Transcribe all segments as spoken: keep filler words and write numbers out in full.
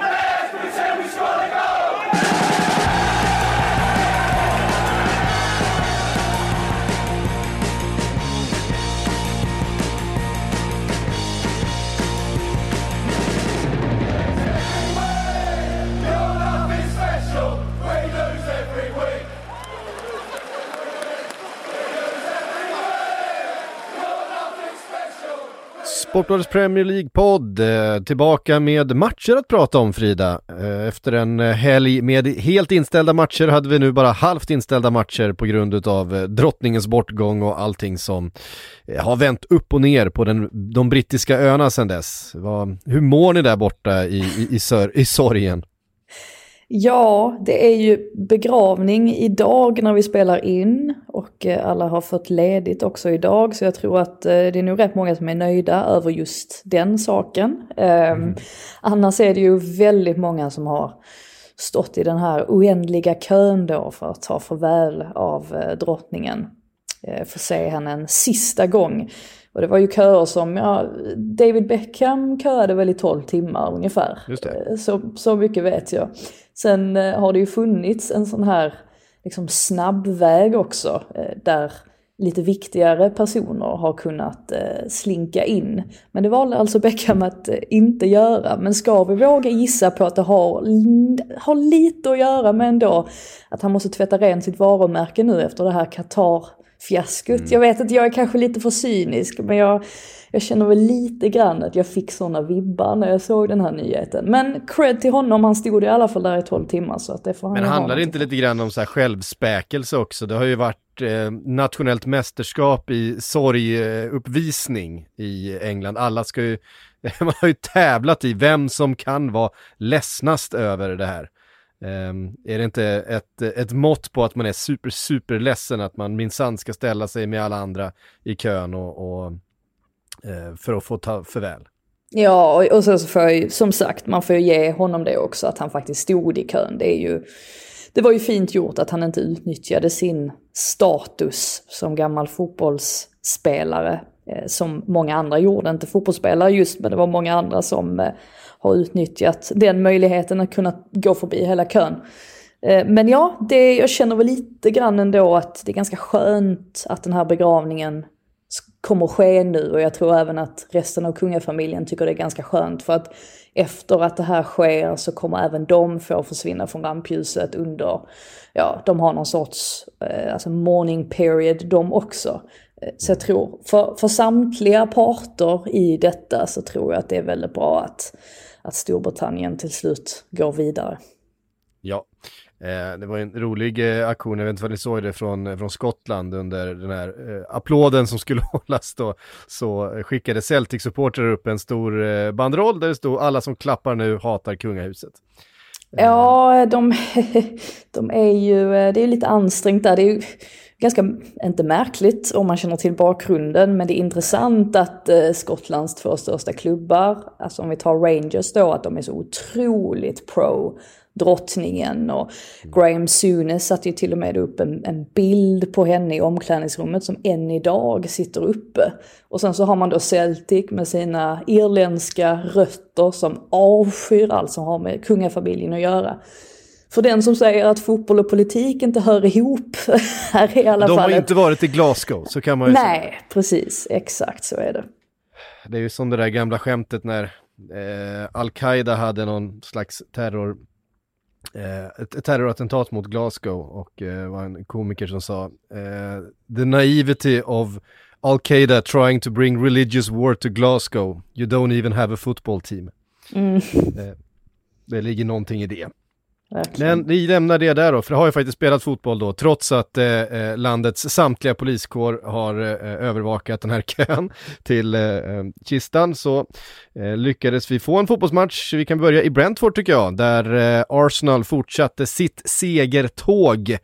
let's pretend we score a goal! Sportbladets Premier League-podd, tillbaka med matcher att prata om, Frida. Efter en helg med helt inställda matcher hade vi nu bara halvt inställda matcher på grund av drottningens bortgång och allting som har vänt upp och ner på den, de brittiska öarna sedan dess. Hur mår ni där borta i, i, i, sör, i sorgen? Ja, det är ju begravning idag när vi spelar in och alla har fått ledigt också idag, så jag tror att det är nog rätt många som är nöjda över just den saken. Mm. Annars är det ju väldigt många som har stått i den här oändliga kön då för att ta farväl av drottningen, för att se henne en sista gång. Och det var ju köer som, ja, David Beckham körade väl i tolv timmar ungefär. Just det. Så, så mycket vet jag. Sen har det ju funnits en sån här liksom snabbväg också, där lite viktigare personer har kunnat slinka in. Men det valde alltså Beckham att inte göra. Men ska vi våga gissa på att det har, har lite att göra med ändå att han måste tvätta rent sitt varumärke nu efter det här Qatar fiaskot. Mm. Jag vet att jag är kanske lite för cynisk, men jag, jag känner väl lite grann att jag fick sådana vibbar när jag såg den här nyheten. Men cred till honom, han stod i alla fall där i tolv timmar. Så att det får han. Men handlar det inte lite grann om så här självspäkelse också? Det har ju varit eh, nationellt mästerskap i sorguppvisning i England. Alla ska ju, man har ju tävlat i vem som kan vara ledsnast över det här. Um, är det inte ett, ett mått på att man är super, super ledsen att man minsann ska ställa sig med alla andra i kön och, och, uh, för att få ta förväl? Ja, och, och så får jag, som sagt, man får ju ge honom det också, att han faktiskt stod i kön. Det, är ju, det var ju fint gjort att han inte utnyttjade sin status som gammal fotbollsspelare, eh, som många andra gjorde, inte fotbollsspelare just, men det var många andra som... Eh, har utnyttjat den möjligheten att kunna gå förbi hela kön. Men ja, det, jag känner väl lite grann ändå att det är ganska skönt att den här begravningen kommer att ske nu, och jag tror även att resten av kungafamiljen tycker det är ganska skönt, för att efter att det här sker så kommer även de få försvinna från rampljuset under, ja, de har någon sorts alltså mourning period de också. Så jag tror för, för samtliga parter i detta så tror jag att det är väldigt bra att att Storbritannien till slut går vidare. Ja, eh, det var en rolig eh, aktion, jag vet inte vad ni såg det, från, från Skottland under den här eh, applåden som skulle hållas då, så skickade Celtic-supportrar upp en stor eh, banderoll där det stod alla som klappar nu hatar kungahuset. Eh. Ja, de, de är ju, det är ju lite ansträngt där, det är ju ganska, inte märkligt om man känner till bakgrunden, men det är intressant att eh, Skottlands två största klubbar, alltså om vi tar Rangers då, att de är så otroligt pro drottningen, och Graham Souness satte ju till och med upp en, en bild på henne i omklädningsrummet som än idag sitter uppe. Och sen så har man då Celtic med sina irländska rötter som avskyr allt som har med kungafamiljen att göra. För den som säger att fotboll och politik inte hör ihop här i alla fall. De har fallet. Inte varit i Glasgow, så kan man ju. Nej, säga. Precis. Exakt så är det. Det är ju som det där gamla skämtet när eh, Al-Qaida hade någon slags terror, eh, ett terrorattentat mot Glasgow, och eh, var en komiker som sa eh, the naivety of Al-Qaida trying to bring religious war to Glasgow. You don't even have a football team. Mm. Eh, det ligger någonting i det. Verkligen. Men vi lämnar det där då, för det har ju faktiskt spelat fotboll då, trots att eh, landets samtliga poliskår har eh, övervakat den här kön till eh, kistan, så eh, lyckades vi få en fotbollsmatch. Vi kan börja i Brentford tycker jag, där eh, Arsenal fortsatte sitt segertåg.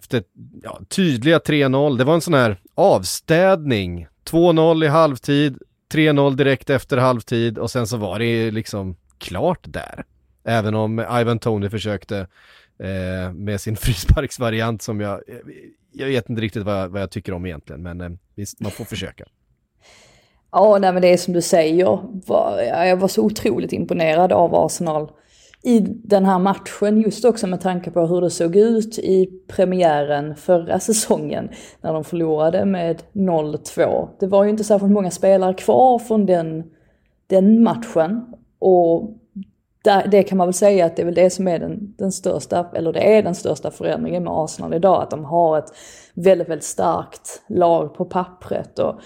Efter ja, tydliga tre noll, det var en sån här avstädning, två noll i halvtid, tre noll direkt efter halvtid, och sen så var det liksom klart där, även om Ivan Toney försökte eh, med sin frisparksvariant som jag jag vet inte riktigt vad jag, vad jag tycker om egentligen, men eh, visst, man får försöka. Ja, nej, men det är som du säger, jag var så otroligt imponerad av Arsenal i den här matchen, just också med tanke på hur det såg ut i premiären förra säsongen när de förlorade med noll två. Det var ju inte särskilt många spelare kvar från den, den matchen, och där, det kan man väl säga att det är väl det som är den, den största, eller det är den största förändringen med Arsenal idag, att de har ett väldigt, väldigt starkt lag på pappret. Och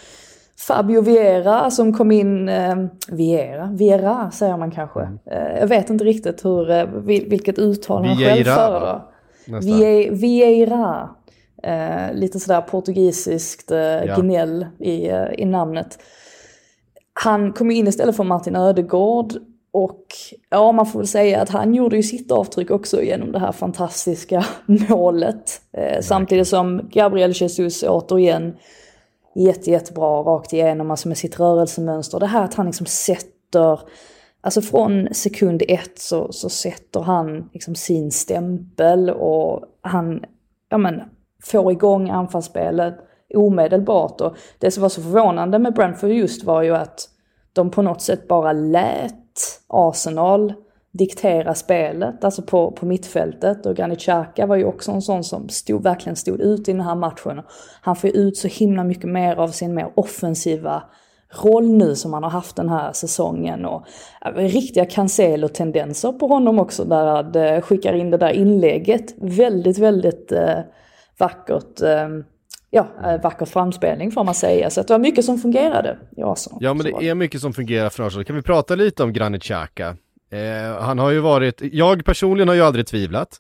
Fabio Vieira som kom in, eh, Vieira, Vieira säger man kanske. Eh, jag vet inte riktigt hur, eh, vilket uttal han själv föredrar. Vieira, Vieira. Eh, lite sådär portugisiskt eh, ja. gnäll i, eh, i namnet. Han kom in istället för Martin Ödegård, och ja, man får väl säga att han gjorde ju sitt avtryck också genom det här fantastiska målet. Eh, samtidigt som Gabriel Jesus återigen Jätte, jättebra rakt igenom, alltså med sitt rörelsemönster. Det här att han liksom sätter, alltså från sekund ett så, så sätter han liksom sin stämpel, och han ja men, får igång anfallsspelet omedelbart. Och det som var så förvånande med Brentford just var ju att de på något sätt bara lät Arsenal diktera spelet, alltså på, på mittfältet. Och Granit Xhaka var ju också en sån som stod, verkligen stod ut i den här matchen. Han får ut så himla mycket mer av sin mer offensiva roll nu som han har haft den här säsongen, och riktiga Cancelo-tendenser på honom också, där han skickar in det där inlägget. Väldigt, väldigt eh, vackert eh, Ja, vacker framspelning får man säga. Så att det var mycket som fungerade i Arsenal. Ja, men det är mycket som fungerar för Arsenal. Kan vi prata lite om Granit Xhaka? Eh, han har ju varit, jag personligen har ju aldrig tvivlat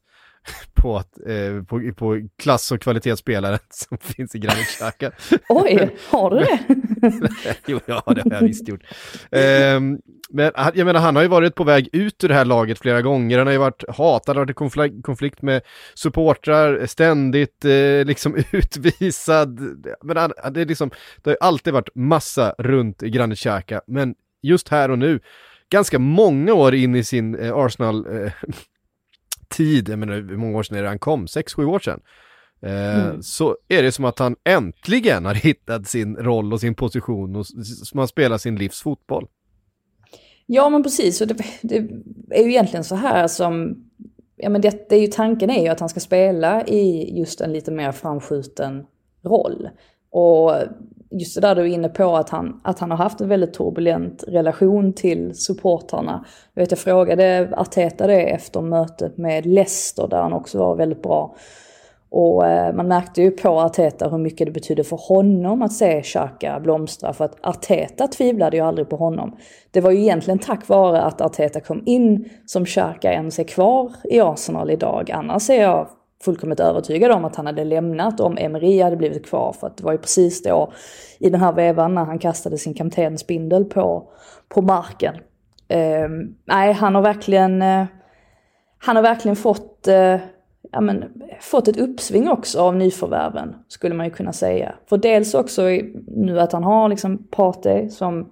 på, att, eh, på, på klass- och kvalitetsspelare som finns i Granit Xhaka. Oj, har du det? Jo, ja, det har jag visst gjort. Eh, men jag menar, han har ju varit på väg ut ur det här laget flera gånger. Han har ju varit hatad, har varit i konfl- konflikt med supportrar, ständigt eh, liksom utvisad. Men han, det, är liksom, det har ju alltid varit massa runt i Granit Xhaka, men just här och nu, ganska många år in i sin eh, Arsenal-tid, eh, jag menar hur många år sedan han kom, sex sju år sedan, eh, mm. så är det som att han äntligen har hittat sin roll och sin position, och som han spelar sin livs fotboll. Ja, men precis, och det, det är ju egentligen så här som, ja men det, det är ju, tanken är ju att han ska spela i just en lite mer framskjuten roll. Och just det där du är inne på, att han, att han har haft en väldigt turbulent relation till supportarna. Jag vet, jag frågade Arteta det efter mötet med Lester, där han också var väldigt bra. Och eh, man märkte ju på Arteta hur mycket det betyder för honom att se Xhaka blomstra. För att Arteta tvivlade ju aldrig på honom. Det var ju egentligen tack vare att Arteta kom in som Xhaka ens är kvar i Arsenal idag. Annars är jag fullkomligt övertygad om att han hade lämnat om Emery hade blivit kvar, för att det var ju precis då i den här vevan när han kastade sin kaptensbindel på, på marken. Eh, nej, han har verkligen eh, han har verkligen fått eh, ja, men, fått ett uppsving också av nyförvärven, skulle man ju kunna säga. För dels också nu att han har liksom Partey som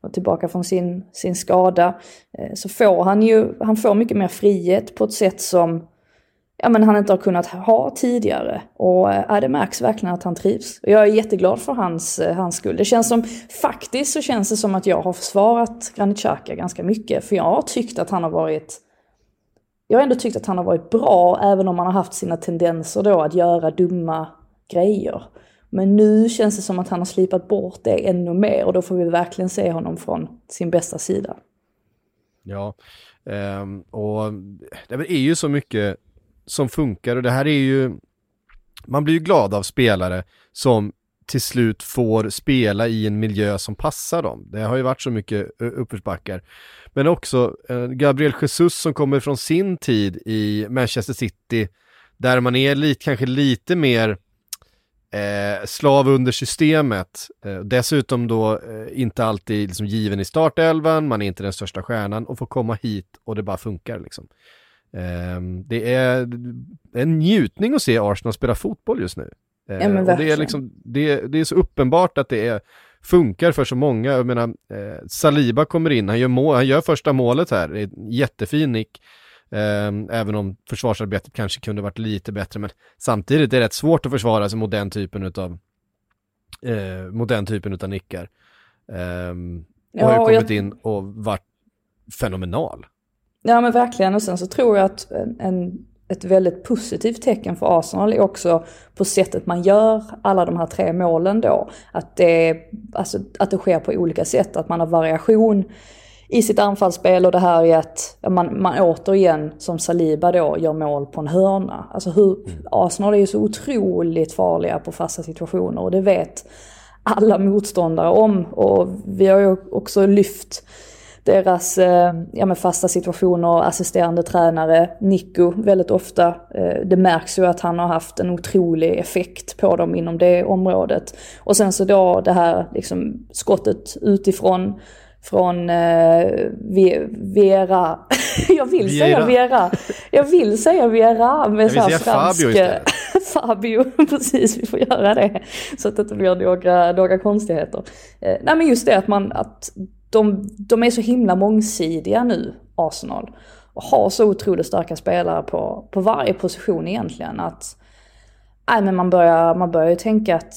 var tillbaka från sin, sin skada, eh, så får han ju han får mycket mer frihet på ett sätt som Ja, men han inte har kunnat ha tidigare. Och ja, det märks verkligen att han trivs. Och jag är jätteglad för hans, hans skull. Det känns som, faktiskt så känns det som att jag har försvarat Granit Xhaka ganska mycket. För jag har tyckt att han har varit, jag har ändå tyckt att han har varit bra, även om han har haft sina tendenser då att göra dumma grejer. Men nu känns det som att han har slipat bort det ännu mer. Och då får vi verkligen se honom från sin bästa sida. Ja, um, och det är ju så mycket som funkar, och det här är ju, man blir ju glad av spelare som till slut får spela i en miljö som passar dem. Det har ju varit så mycket uppförsbackar. Men också Gabriel Jesus som kommer från sin tid i Manchester City, där man är lite, kanske lite mer eh, slav under systemet. Eh, dessutom då eh, inte alltid liksom given i startelvan, man är inte den största stjärnan och får komma hit och det bara funkar liksom. Eh, det är en njutning att se Arsenal spela fotboll just nu. Eh, ja, men och det, är liksom, det, det är så uppenbart att det är, funkar för så många. Jag menar, eh, Saliba kommer in, han gör, må- han gör första målet här, det är jättefin nick. Um, även om försvarsarbetet kanske kunde varit lite bättre, men samtidigt är det rätt svårt att försvara sig mot den typen utav uh, mot den typen utav nickar. Um, ja, och har ju kommit jag... in och varit fenomenal. Ja, men verkligen. Och sen så tror jag att en, en, ett väldigt positivt tecken för Arsenal är också på sättet man gör alla de här tre målen då, att det, alltså, att det sker på olika sätt, att man har variation i sitt anfallsspel, och det här är att man, man återigen som Saliba då gör mål på en hörna. Alltså hur, Arsenal är ju så otroligt farliga på fasta situationer och det vet alla motståndare om, och vi har ju också lyft deras eh, ja, men fasta situationer, assisterande tränare Nico väldigt ofta. Eh, det märks ju att han har haft en otrolig effekt på dem inom det området. Och sen så då det här liksom, skottet utifrån från eh, Vieira. Jag vill Vieira. säga Vieira. Jag vill säga Vieira med så här fransk Fabio, precis, vi får göra det så att det inte blir några, några konstigheter. Eh, nej men just det att man att de de är så himla mångsidiga nu, Arsenal, och har så otroligt starka spelare på på varje position egentligen, att nej men man börjar man börjar ju tänka att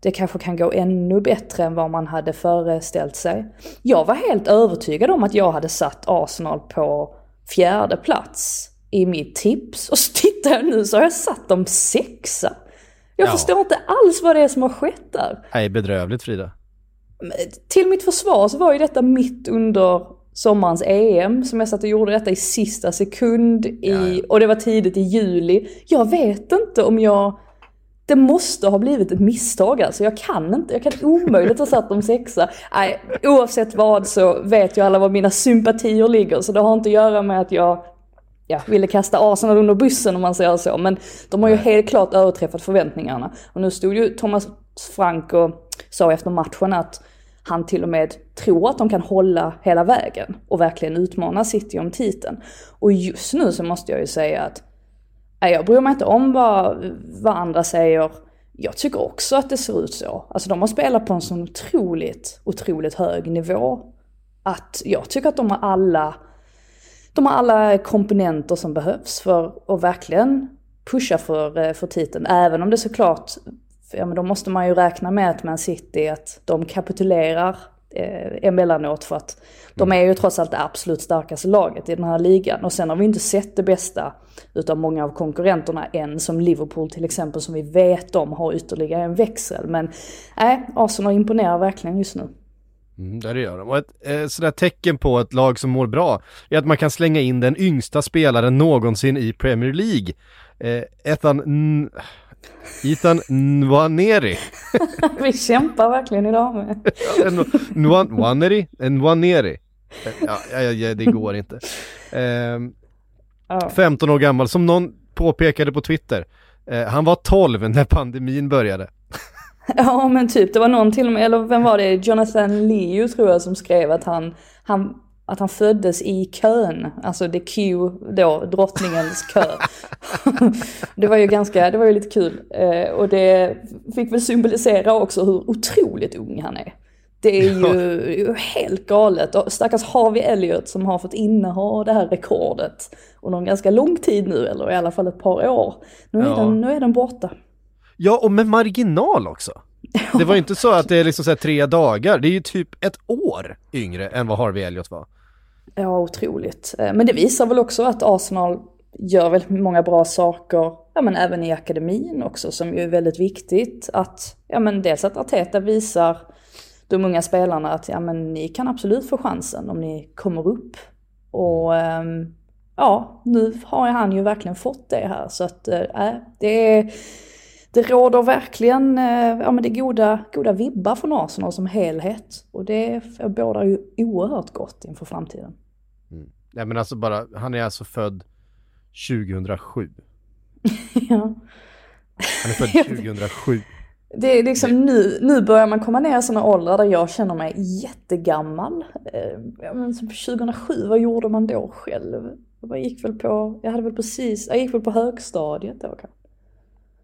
det kanske kan gå ännu bättre än vad man hade föreställt sig. Jag var helt övertygad om att jag hade satt Arsenal på fjärde plats i mitt tips. Och så tittar jag nu så har jag satt dem sexa. Jag ja. förstår inte alls vad det är som har skett där. Nej, bedrövligt Frida. Till mitt försvar så var ju detta mitt under sommarens E M som jag satt och gjorde detta i sista sekund. I, ja, ja. Och det var tidigt i juli. Jag vet inte om jag... Det måste ha blivit ett misstag, alltså jag kan inte, jag kan omöjligt ha satt dem sexa. Nej, oavsett vad så vet ju alla var mina sympatier ligger, så det har inte att göra med att jag ja, ville kasta Arsenal under bussen om man säger så, men de har ju helt klart överträffat förväntningarna. Och nu stod ju Thomas Frank och sa efter matchen att han till och med tror att de kan hålla hela vägen och verkligen utmana City om titeln. Och just nu så måste jag ju säga att jag bryr mig inte om vad, vad andra säger. Jag tycker också att det ser ut så. Alltså de har spelat på en sån otroligt, otroligt hög nivå. Att jag tycker att de har alla, de har alla komponenter som behövs för att verkligen pusha för, för titeln. Även om det såklart, ja, men då måste man ju räkna med att Man City, att de kapitulerar eh, emellanåt. För att de är ju trots allt det absolut starkaste laget i den här ligan. Och sen har vi inte sett det bästa utan många av konkurrenterna än, som Liverpool till exempel, som vi vet om har ytterligare en växel. Men nej, äh, Arsenal imponerar verkligen just nu. Mm, där det gör de. Och ett eh, sådant tecken på ett lag som mår bra är att man kan slänga in den yngsta spelaren någonsin i Premier League. Eh, Ethan... N- Ethan Nwaneri. Vi kämpar verkligen idag med Nwaneri Nwaneri ja, ja, ja, det går inte. ehm, oh. femton år gammal, som någon påpekade på Twitter. eh, Han var tolv när pandemin började. Ja men typ, det var någon till och med, eller vem var det? Jonathan Liu tror jag, som skrev att han, han att han föddes i kön, alltså det Q då, drottningens kö. Det var ju ganska, det var ju lite kul, eh, och det fick väl symbolisera också hur otroligt ung han är. Det är ju, ju helt galet. Och stackars Harvey Elliott som har fått inneha det här rekordet under en ganska lång tid nu, eller i alla fall ett par år. Nu är, ja. den, nu är den borta. Ja, och med marginal också. Det var ju inte så att det är liksom så här tre dagar. Det är ju typ ett år yngre än vad Harvey Elliott var. Ja, otroligt. Men det visar väl också att Arsenal gör väldigt många bra saker. Ja, men även i akademin också, som ju är väldigt viktigt. Att, ja, men dels att Arteta visar de unga spelarna att ja, men ni kan absolut få chansen om ni kommer upp. Och ja, nu har han ju verkligen fått det här. Så att äh, det är... det råder verkligen ja, men det är goda, goda vibbar från Arsenal som helhet. Och det bådar ju oerhört gott inför framtiden. Mm. Nej, men alltså bara, han är alltså född tjugohundrasju. Ja. Han är född tjugohundrasju. Det är liksom nu, nu börjar man komma ner i sådana åldrar där jag känner mig jättegammal. Men tjugohundrasju, vad gjorde man då själv? Jag gick väl på, jag hade väl precis, jag gick väl på högstadiet då kanske.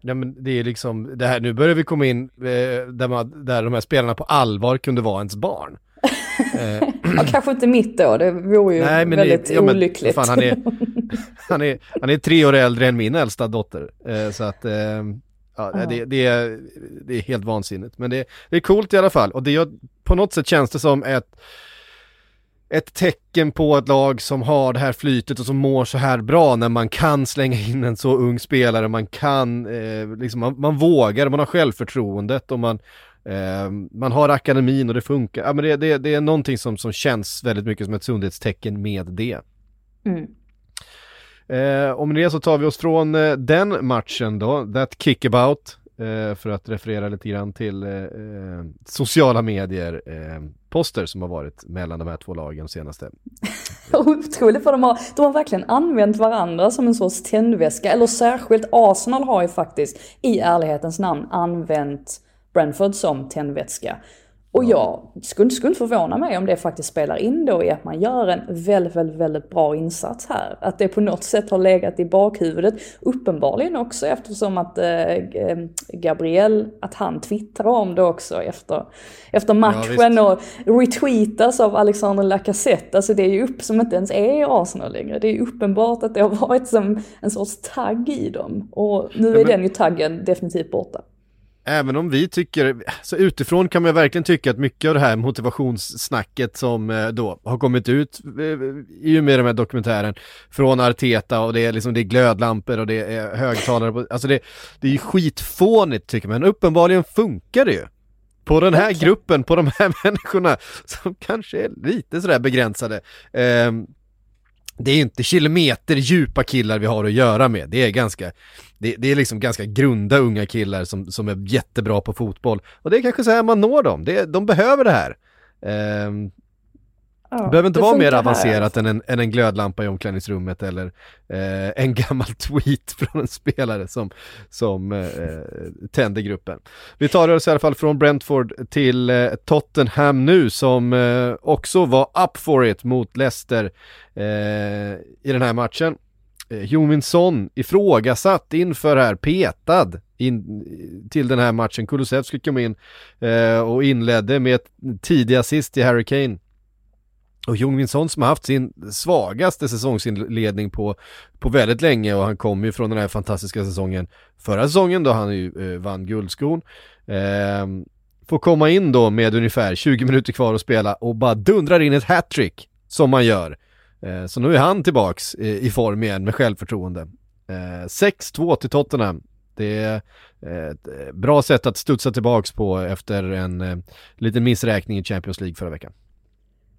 Ja, men det är liksom det här, nu börjar vi komma in där, man, där de här spelarna på allvar kunde vara ens barn. Ja, kanske inte mitt då, det vore ju Nej, men väldigt det, ja, men, olyckligt. Fan, han, är, han, är, han är tre år äldre än min äldsta dotter, så att ja, det, det, är, det är helt vansinnigt. Men det, det är coolt i alla fall. Och det gör, på något sätt känns det som ett, ett tecken på ett lag som har det här flytet och som mår så här bra när man kan slänga in en så ung spelare. Man kan, eh, liksom, man, man vågar, man har självförtroendet och man, eh, man har akademin och det funkar. Ja, men det, det, det är någonting som, som känns väldigt mycket som ett sundhetstecken med det. Mm. Eh, om det så tar vi oss från eh, den matchen då, that kickabout, eh, för att referera lite grann till eh, sociala medier, eh, poster som har varit mellan de här två lagen senaste. Otroligt, för de har, de har verkligen använt varandra som en sorts tändväska, eller särskilt Arsenal har ju faktiskt i ärlighetens namn använt Brentford som tändväska. Och jag skulle, skulle inte förvåna mig om det faktiskt spelar in då i att man gör en väldigt, väldigt, väldigt bra insats här. Att det på något sätt har legat i bakhuvudet. Uppenbarligen också eftersom att eh, Gabriel, att han twittrar om det också efter, efter matchen, ja, och retweetas av Alexander Lacazette. Alltså det är ju upp som inte ens är i Arsenal längre. Det är ju uppenbart att det har varit som en sorts tagg i dem. Och nu är ja, men... den ju taggen definitivt borta. Även om vi tycker, så utifrån kan man verkligen tycka att mycket av det här motivationssnacket som då har kommit ut i och med den här dokumentären från Arteta, och det är liksom, det är glödlampor och det är högtalare på, alltså det, det är ju skitfånigt tycker man. Uppenbarligen funkar det ju på den här gruppen, på de här människorna som kanske är lite sådär begränsade. Um, Det är inte kilometer djupa killar vi har att göra med. Det är ganska, det, det är liksom ganska grunda unga killar som, som är jättebra på fotboll. Och det är kanske så här man når dem. Det, de behöver det här. Um, ja, behöver inte vara mer avancerat än en, än en glödlampa i omklädningsrummet eller uh, en gammal tweet från en spelare som, som uh, tänder gruppen. Vi tar oss i alla fall från Brentford till uh, Tottenham nu, som uh, också var up for it mot Leicester uh, i den här matchen. Uh, Heung-min Son ifrågasatt inför här, petad in, till den här matchen. Kulusevski kom in uh, och inledde med ett tidig assist till Harry Kane. Och Heung-min Son som har haft sin svagaste säsongsinledning på, på väldigt länge, och han kom ju från den här fantastiska säsongen förra säsongen då han ju eh, vann guldskon. Eh, får komma in då med ungefär tjugo minuter kvar att spela och bara dundrar in ett hattrick som man gör. Eh, så nu är han tillbaks eh, i form igen med självförtroende. Eh, sex två till Tottenham. Det är ett bra sätt att studsa tillbaks på efter en eh, liten missräkning i Champions League förra veckan.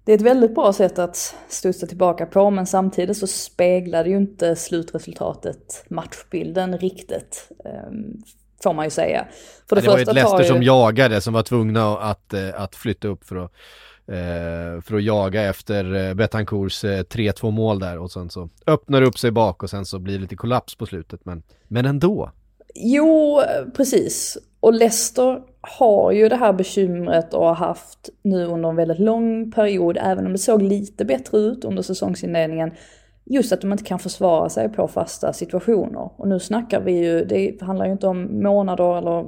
Det är ett väldigt bra sätt att studsa tillbaka på, men samtidigt så speglar det ju inte slutresultatet matchbilden riktigt, får man ju säga. För det, det var ju ett Leicester ju... som jagade, som var tvungna att, att flytta upp för att, för att jaga efter Betancourts tre två mål där, och sen så öppnar det upp sig bak och sen så blir det lite kollaps på slutet, men, men ändå. Jo, precis. Och Leicester har ju det här bekymret och har haft nu under en väldigt lång period, även om det såg lite bättre ut under säsongsinledningen, just att de inte kan försvara sig på fasta situationer. Och nu snackar vi ju, det handlar ju inte om månader eller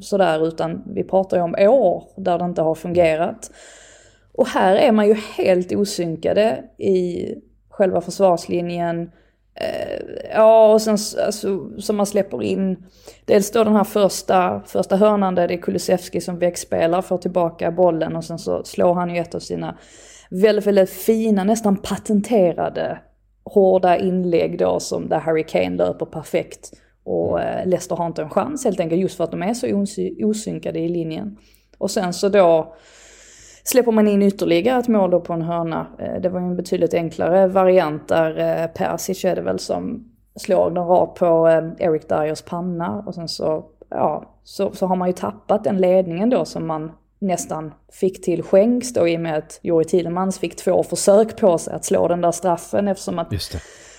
sådär, utan vi pratar ju om år där det inte har fungerat. Och här är man ju helt osynkade i själva försvarslinjen. Ja, och sen alltså, som man släpper in, dels då den här första, första hörnan där det är Kulusevski som växspelar, får tillbaka bollen och sen så slår han ju ett av sina väldigt, väldigt fina, nästan patenterade hårda inlägg då, som där Harry Kane löper perfekt och eh, Leicester har inte en chans helt enkelt, just för att de är så osy- osynkade i linjen. Och sen så då släpper man in ytterligare ett mål då på en hörna. Det var ju en betydligt enklare variant där Persic är det väl som slår den rakt på Eric Dyers panna. Och sen så ja, så, så har man ju tappat den ledningen då som man nästan fick till skänks då, i och med att Jori Tielemans fick två försök på sig att slå den där straffen, eftersom att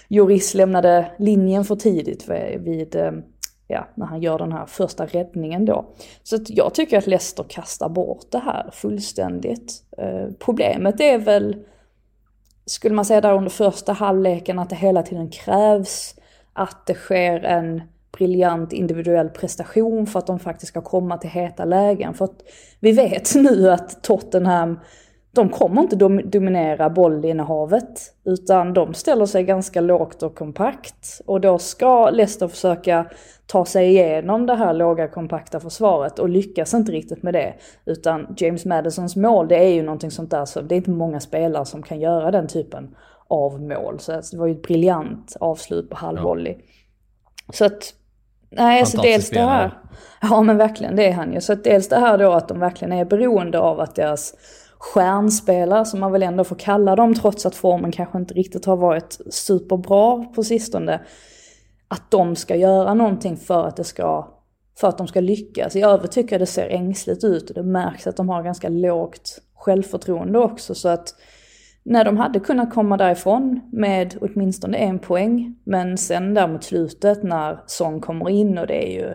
Joris lämnade linjen för tidigt vid, ja, när han gör den här första räddningen då. Så att jag tycker att Leicester kastar bort det här fullständigt. Eh, problemet är väl, skulle man säga där under första halvleken, att det hela tiden krävs att det sker en briljant individuell prestation för att de faktiskt ska komma till heta lägen. För att vi vet nu att Tottenham, de kommer inte dom- dominera bollinnehavet, utan de ställer sig ganska lågt och kompakt. Och då ska Leicester försöka ta sig igenom det här låga kompakta försvaret, och lyckas inte riktigt med det. Utan James Maddisons mål, det är ju någonting sånt där, så det är inte många spelare som kan göra den typen av mål. Så det var ju ett briljant avslut på halvvolley. Ja. Så att nej, alltså dels det här. Ja, men verkligen, det är han ju. Så att dels det här då, att de verkligen är beroende av att deras stjärnspelare, som man väl ändå får kalla dem, trots att formen kanske inte riktigt har varit superbra på sistone, att de ska göra någonting för att det ska, för att de ska lyckas. Jag övertycker att det ser ängsligt ut, och det märks att de har ganska lågt självförtroende också. Så att när de hade kunnat komma därifrån med åtminstone en poäng, men sen där mot slutet när Son kommer in, och det är ju,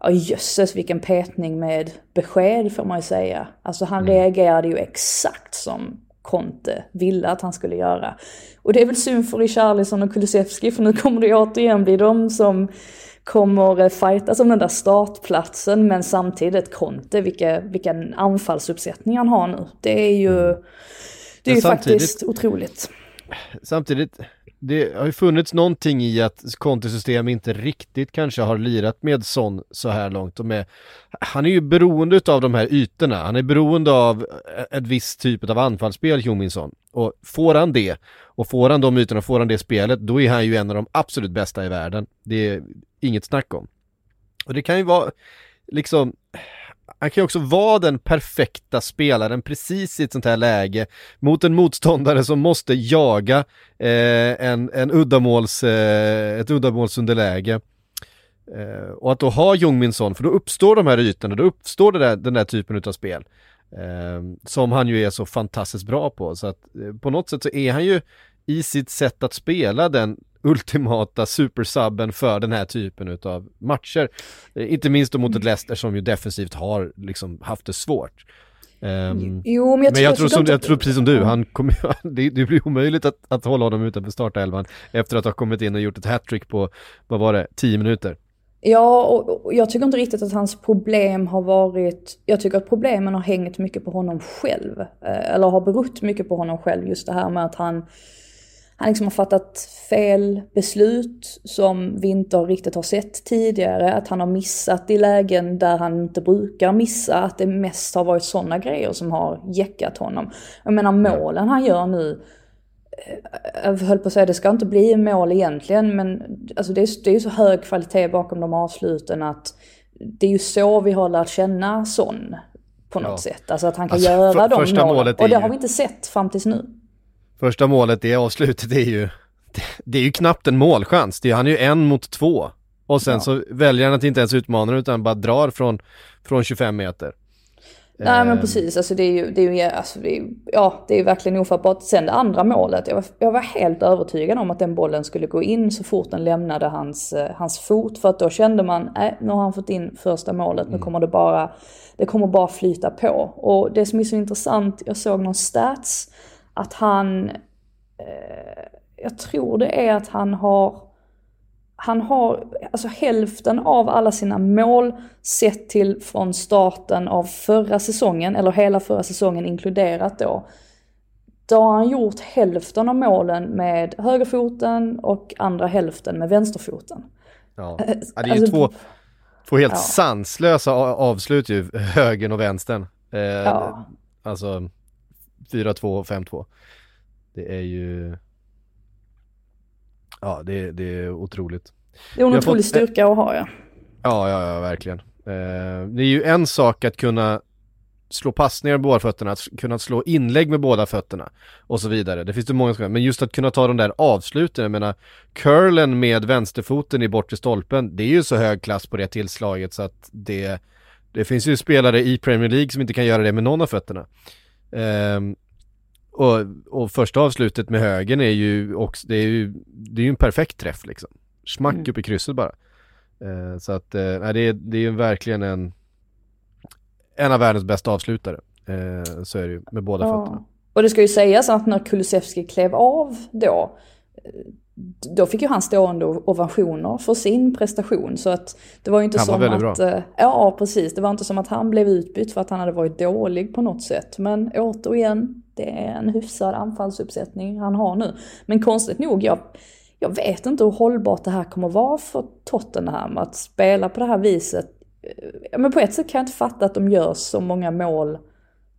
ja, jösses vilken petning med besked, får man ju säga. Alltså han mm. reagerade ju exakt som Conte ville att han skulle göra. Och det är väl synd för Richarlison och Kulusevski, för nu kommer det återigen bli de som kommer fightas om den där startplatsen. Men samtidigt Conte, vilka, vilken anfallsuppsättning han har nu. Det är ju, det är ju faktiskt otroligt. Samtidigt, det har ju funnits någonting i att Conte-system inte riktigt kanske har lirat med Son så här långt. Och med, han är ju beroende av de här ytorna. Han är beroende av ett visst typ av anfallsspel, Heung-min. Och får han det, och får han de ytorna, får han det spelet, då är han ju en av de absolut bästa i världen. Det är inget snack om. Och det kan ju vara liksom... Han kan ju också vara den perfekta spelaren precis i ett sånt här läge mot en motståndare som måste jaga eh, en, en uddamåls, eh, ett uddamålsunderläge. Eh, och att då ha Heung-min, för då uppstår de här ytorna, då uppstår det där, den där typen av spel eh, som han ju är så fantastiskt bra på. Så att eh, på något sätt så är han ju i sitt sätt att spela den ultimata supersubben för den här typen av matcher. Inte minst mot ett Leicester som ju defensivt har liksom haft det svårt. Um, jo, men jag, men jag, tror, som, jag tror precis som du, han kom, det, det blir omöjligt att, att hålla honom utanför startelvan efter att ha kommit in och gjort ett hattrick på, vad var det, tio minuter. Ja, och jag tycker inte riktigt att hans problem har varit... Jag tycker att problemen har hängt mycket på honom själv. Eller har berott mycket på honom själv. Just det här med att han... Han liksom har fattat fel beslut som vi inte riktigt har sett tidigare. Att han har missat i lägen där han inte brukar missa. Att det mest har varit sådana grejer som har jäckat honom. Jag menar, målen han gör nu... Jag höll på att säga, det ska inte bli mål egentligen. Men alltså, det är ju så hög kvalitet bakom de avsluten att... Det är ju så vi har lärt känna Son på något ja. sätt. Alltså att han kan alltså, göra för, de målen. Och det har vi inte sett fram tills nu. Första målet, det avslutet, det är ju det, det är ju knappt en målchans. Det är, han är ju en mot två. Och sen ja. så väljer han att inte ens utmana, utan bara drar från, från tjugofem meter. Nej, eh. men precis. Alltså det är ju, det är ju alltså det är, ja, det är verkligen ofattbart. Sen det andra målet, jag var, jag var helt övertygad om att den bollen skulle gå in så fort den lämnade hans, hans fot. För att då kände man, nej, nu har han fått in första målet. Mm. Nu kommer det bara, det kommer bara flyta på. Och det som är så intressant, jag såg någon stats... Att han, eh, jag tror det är att han har, han har alltså hälften av alla sina mål sett till från starten av förra säsongen, eller hela förra säsongen inkluderat då. Då har han gjort hälften av målen med högerfoten och andra hälften med vänsterfoten. Ja, det är ju alltså, två, två helt ja. sanslösa avslut ju, högern och vänstern. Eh, ja. Alltså... fyra två och fem två. Det är ju... Ja, det, det är otroligt. Det är en otrolig fått... styrka att ha, ja. Ja, ja, ja verkligen. Eh, det är ju en sak att kunna slå passningar med båda fötterna, att kunna slå inlägg med båda fötterna och så vidare. Det finns det många skillnader. Men just att kunna ta de där avsluten, jag menar, curlen med vänsterfoten i bortre stolpen, det är ju så hög klass på det tillslaget så att det, det finns ju spelare i Premier League som inte kan göra det med någon av fötterna. Ehm, och, och första avslutet med högen är ju också, det är ju, det är ju en perfekt träff liksom. Smack mm. upp i krysset bara. Ehm, så att, nej, det, det är ju verkligen en En av världens bästa avslutare. Eh, så är det ju med båda ja. fötterna. Och det ska ju sägas att när Kulusevski klev av då, då fick ju han stående ovationer för sin prestation. Så att det var ju inte han som att... Bra. Ja, precis. Det var inte som att han blev utbytt för att han hade varit dålig på något sätt. Men återigen, det är en hyfsad anfallsuppsättning han har nu. Men konstigt nog, jag... jag vet inte hur hållbart det här kommer vara för Tottenham att spela på det här viset. Men på ett sätt kan jag inte fatta att de gör så många mål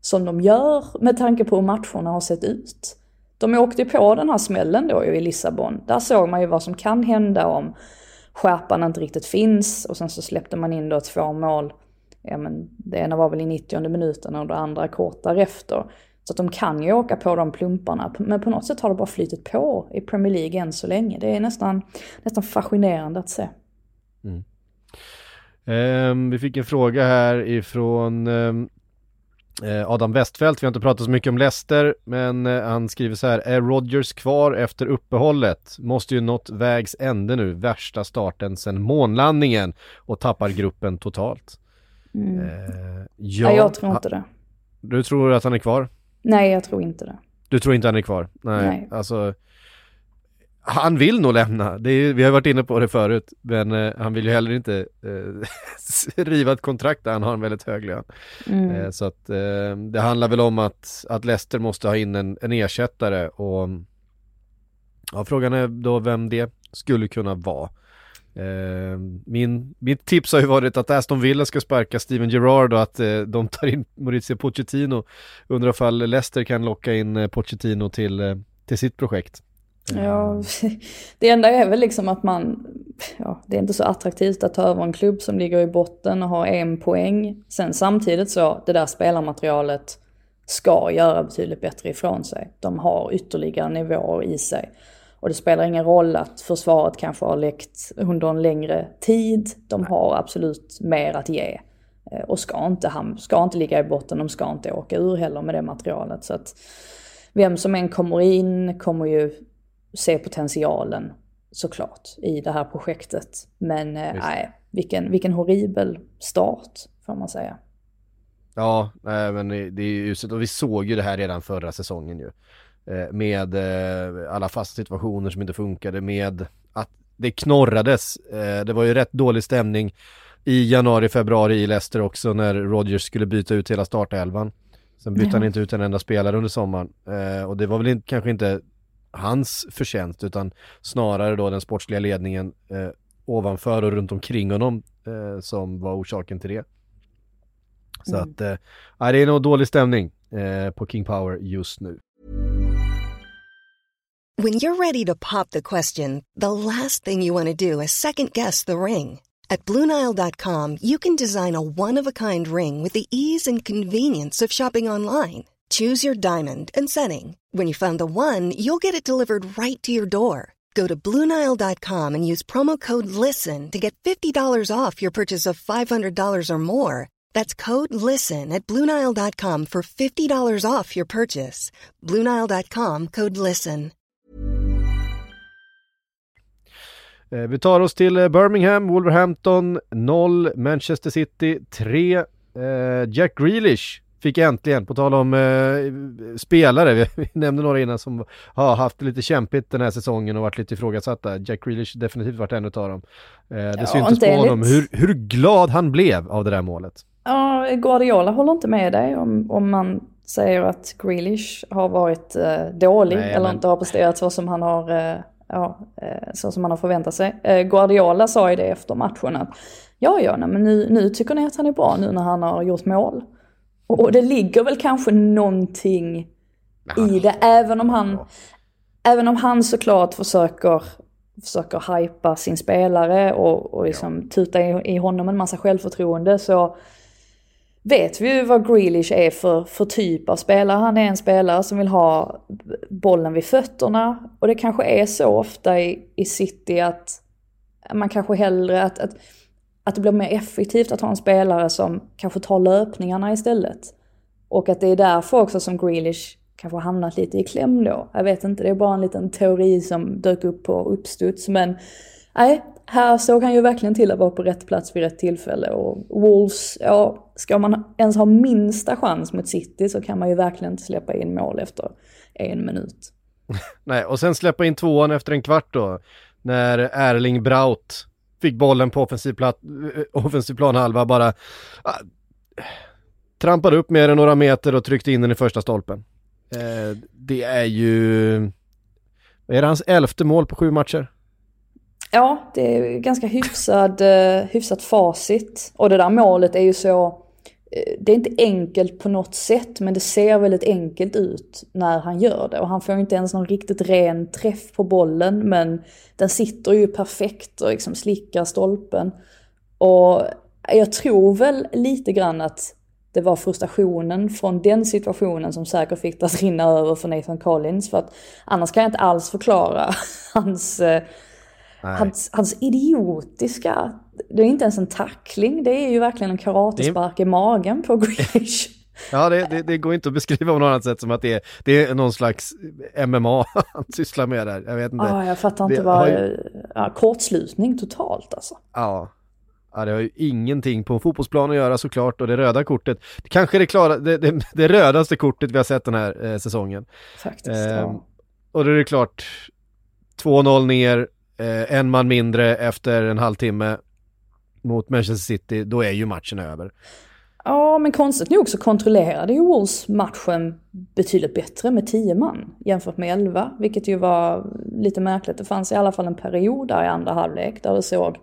som de gör med tanke på hur matcherna har sett ut. De åkte på den här smällen då i Lissabon. Där såg man ju vad som kan hända om skärpan inte riktigt finns. Och sen så släppte man in då två mål. Ja, men det ena var väl i nittionde minuten och det andra kort därefter. Så att de kan ju åka på de plumparna. Men på något sätt har det bara flyttat på i Premier League än så länge. Det är nästan, nästan fascinerande att se. Mm. Um, vi fick en fråga här ifrån um, Adam Westfeldt. Vi har inte pratat så mycket om Lester, men uh, han skriver så här: är Rodgers kvar efter uppehållet? Måste ju något vägs ände nu. Värsta starten sedan månlandningen och tappar gruppen totalt. Mm. Uh, ja, Nej, jag tror inte det. Du tror att han är kvar? Nej, jag tror inte det. Du tror inte han är kvar? Nej, Nej. Alltså... Han vill nog lämna. Det är, vi har varit inne på det förut, men eh, han vill ju heller inte eh, riva ett kontrakt där han har en väldigt hög lön. Mm. Eh, så att, eh, det handlar väl om att, att Leicester måste ha in en, en ersättare. Och, ja, frågan är då vem det skulle kunna vara. Eh, min, mitt tips har ju varit att Aston Villa ska sparka Steven Gerrard och att eh, de tar in Mauricio Pochettino. Undrar ifall Leicester kan locka in eh, Pochettino till, eh, till sitt projekt. Ja, det enda är väl liksom att man, ja, det är inte så attraktivt att ta över en klubb som ligger i botten och har en poäng. Sen samtidigt så, det där spelarmaterialet ska göra betydligt bättre ifrån sig. De har ytterligare nivåer i sig. Och det spelar ingen roll att försvaret kanske har läckt under en längre tid. De har absolut mer att ge. Och ska inte, ska inte ligga i botten, de ska inte åka ur heller med det materialet. Så att vem som än kommer in kommer ju se potentialen såklart i det här projektet. Men eh, nej, vilken, vilken horribel start får man säga. Ja, nej, men det är ju, och vi såg ju det här redan förra säsongen ju. Eh, med eh, alla fasta situationer som inte funkade, med att det knorrades. Eh, det var ju rätt dålig stämning i januari, februari i Leicester också när Rodgers skulle byta ut hela startelvan. Sen bytte ja. han inte ut en enda spelare under sommaren. Eh, och det var väl inte, kanske inte hans förtjänst, utan snarare då den sportsliga ledningen eh, ovanför och runt omkring honom eh, som var orsaken till det. Så mm. att eh, det är nog dålig stämning eh, på King Power just nu. When you're ready to pop the question, the last thing you want to do is second guess the ring. At Blue Nile dot com you can design a one-of-a-kind ring with the ease and convenience of shopping online. Choose your diamond and setting. When you find the one, you'll get it delivered right to your door. Go to Blue Nile dot com and use promo code LISTEN to get fifty dollars off your purchase of five hundred dollars or more. That's code LISTEN at Blue Nile dot com for fifty dollars off your purchase. Blue Nile dot com, code LISTEN. Vi tar oss till Birmingham, Wolverhampton noll, Manchester City tre, eh, Jack Grealish fick äntligen, på tal om eh, spelare, vi, vi nämnde några innan som har haft lite kämpigt den här säsongen och varit lite ifrågasatta. Jack Grealish definitivt varit en av dem. Eh, det ja, syntes på honom hur, hur glad han blev av det där målet. Ja, Guardiola håller inte med dig om, om man säger att Grealish har varit eh, dålig. Nej, eller men... inte har presterat så som han har, eh, ja, eh, så som han har förväntat sig. Eh, Guardiola sa ju det efter matchen att ja, ja, nej, men nu, nu tycker ni att han är bra nu när han har gjort mål. Och det ligger väl kanske någonting i det, även om han, även om han såklart försöker, försöker hypa sin spelare och, och liksom tuta i, i honom en massa självförtroende, så vet vi ju vad Grealish är för, för typ av spelare. Han är en spelare som vill ha bollen vid fötterna. Och det kanske är så ofta i, i City att man kanske hellre att, att, att det blir mer effektivt att ha en spelare som kanske tar löpningarna istället. Och att det är därför också som Grealish kanske har hamnat lite i kläm då. Jag vet inte, det är bara en liten teori som dök upp på uppstuds. Men nej, här såg han ju verkligen till att vara på rätt plats vid rätt tillfälle. Och Wolves, ja, ska man ens ha minsta chans mot City så kan man ju verkligen inte släppa in mål efter en minut. Nej, och sen släppa in tvåan efter en kvart då. När Erling Braut fick bollen på offensiv, plat- offensiv planhalva bara... Ah, trampade upp med den några meter och tryckte in den i första stolpen. Eh, det är ju... Är det hans elfte mål på sju matcher? Ja, det är ganska hyfsad, hyfsat facit. Och det där målet är ju så... Det är inte enkelt på något sätt, men det ser väldigt enkelt ut när han gör det. Och han får inte ens någon riktigt ren träff på bollen, men den sitter ju perfekt och liksom slickar stolpen. Och jag tror väl lite grann att det var frustrationen från den situationen som säkert fick det att rinna över för Nathan Collins. För att annars kan jag inte alls förklara hans, hans, hans idiotiska... Det är inte ens en tackling. Det är ju verkligen en karatespark i magen på Grealish. Ja, det, det, det går inte att beskriva på något annat sätt som att det är, det är någon slags M M A han sysslar med där. Jag vet inte. Ja, jag fattar inte vad... Ju... Ja, kortslutning totalt alltså. Ja. Ja, det har ju ingenting på en fotbollsplan att göra såklart. Och det röda kortet, det kanske är det, klara, det, det, det rödaste kortet vi har sett den här eh, säsongen. Faktiskt, eh, ja. Och det är klart, två noll ner, eh, en man mindre efter en halvtimme mot Manchester City, då är ju matchen över. Ja, men konstigt nog så kontrollerade ju Wolves matchen betydligt bättre med tio man jämfört med elva, vilket ju var lite märkligt. Det fanns i alla fall en period där i andra halvlek där det såg,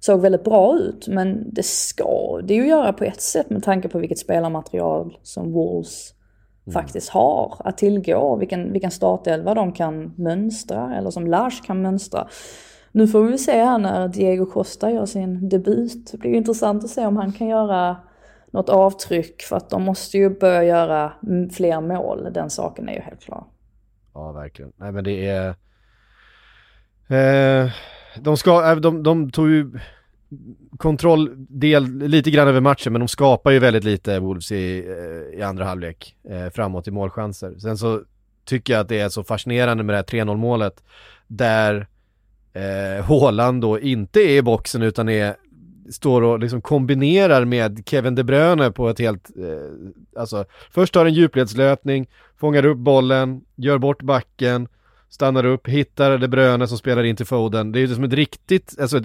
såg väldigt bra ut, men det ska det ju göra på ett sätt med tanke på vilket spelarmaterial som Wolves mm. faktiskt har att tillgå, vilken, vilken startelva de kan mönstra, eller som Lars kan mönstra. Nu får vi se här när Diego Costa gör sin debut. Det blir ju intressant att se om han kan göra något avtryck, för att de måste ju börja göra fler mål. Den saken är ju helt klar. Ja, verkligen. Nej, men det är... Eh, de, ska, de, de tog ju kontrolldel lite grann över matchen, men de skapar ju väldigt lite Wolves i, i andra halvlek eh, framåt i målchanser. Sen så tycker jag att det är så fascinerande med det här tre noll-målet där Eh, Haaland då inte är i boxen utan är, står och liksom kombinerar med Kevin De Bruyne på ett helt eh, alltså, först har en djupledslöpning, fångar upp bollen, gör bort backen, stannar upp, hittar De Bruyne som spelar in till Foden. Det är ju som ett riktigt, alltså ett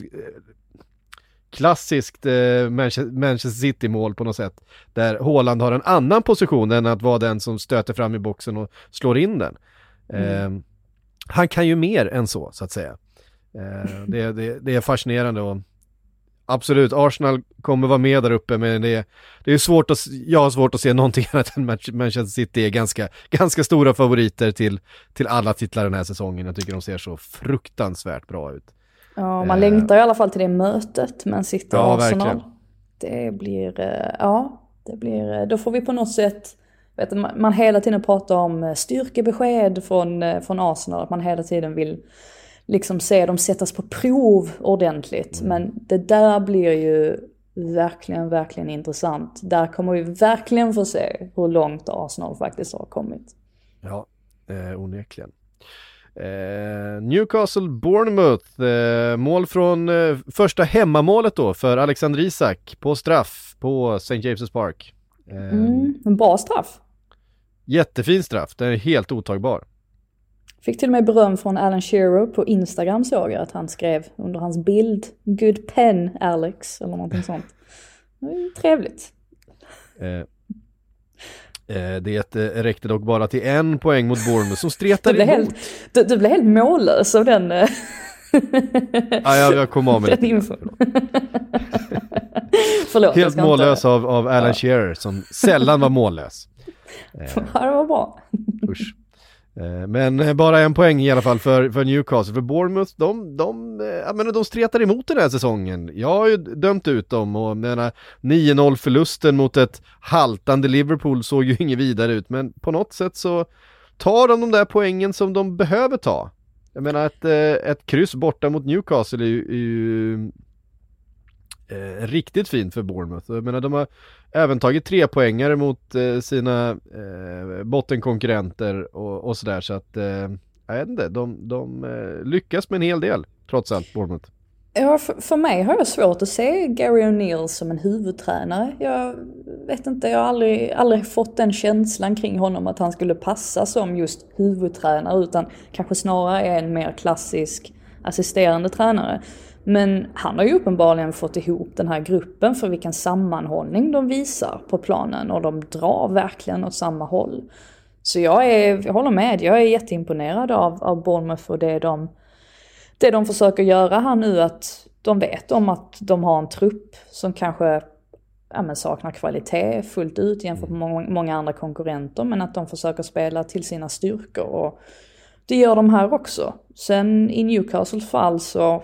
klassiskt eh, Manchester City-mål på något sätt, där Haaland har en annan position än att vara den som stöter fram i boxen och slår in den. eh, mm. Han kan ju mer än så, så att säga. Det, det, det är fascinerande, och absolut, Arsenal kommer vara med där uppe, men det, det är svårt att, jag har svårt att se någonting annat än Manchester City är ganska, ganska stora favoriter till, till alla titlar den här säsongen. Jag tycker de ser så fruktansvärt bra ut. Ja, man eh. längtar i alla fall till det mötet, men City och ja, Arsenal verkligen. Det blir, ja, det blir, då får vi på något sätt, vet, man hela tiden pratar om styrkebesked från, från Arsenal, att man hela tiden vill liksom se dem sättas på prov ordentligt. Mm. Men det där blir ju verkligen, verkligen intressant. Där kommer vi verkligen få se hur långt Arsenal faktiskt har kommit. Ja, eh, onekligen. Eh, Newcastle Bournemouth. Eh, mål från eh, första hemmamålet då för Alexander Isak på straff på Saint James' Park. Eh, mm, en bra straff. Jättefin straff. Den är helt otagbar. Fick till och med beröm från Alan Shearer på Instagram, såg jag att han skrev under hans bild "Good pen Alex" eller någonting sånt. Det är ju trevligt. Eh, eh, det räckte dock bara till en poäng mot Bournemouth som stretade emot. Du, du blev helt mållös av den. Eh. ah, ja, jag kom av med det. Info. Förlåt, helt mållös inte... av, av Alan ja. Shearer som sällan var mållös. Eh. Det var bra. Usch. Men bara en poäng i alla fall för, för Newcastle. För Bournemouth, de, de, jag menar, de stretar emot den här säsongen. Jag har ju dömt ut dem, och menar, nio noll-förlusten mot ett haltande Liverpool såg ju inget vidare ut. Men på något sätt så tar de de där poängen som de behöver ta. Jag menar, ett, ett kryss borta mot Newcastle är ju, är ju eh, riktigt fint för Bournemouth. Jag menar, de har även tagit tre poängare mot eh, sina eh, bottenkonkurrenter och, och sådär. Så att, eh, jag vet inte, de, de eh, lyckas med en hel del, trots allt, Bournemouth. Ja, för, för mig har jag svårt att se Gary O'Neill som en huvudtränare. Jag vet inte, jag har aldrig, aldrig fått den känslan kring honom att han skulle passa som just huvudtränare, utan kanske snarare är en mer klassisk assisterande tränare. Men han har ju uppenbarligen fått ihop den här gruppen för vilken sammanhållning de visar på planen, och de drar verkligen åt samma håll. Så jag, är, jag håller med, jag är jätteimponerad av, av Bournemouth och det de Det de försöker göra här nu, att de vet om att de har en trupp som kanske ja, men saknar kvalitet fullt ut jämfört med må- många andra konkurrenter, men att de försöker spela till sina styrkor, och det gör de här också. Sen i Newcastles fall så,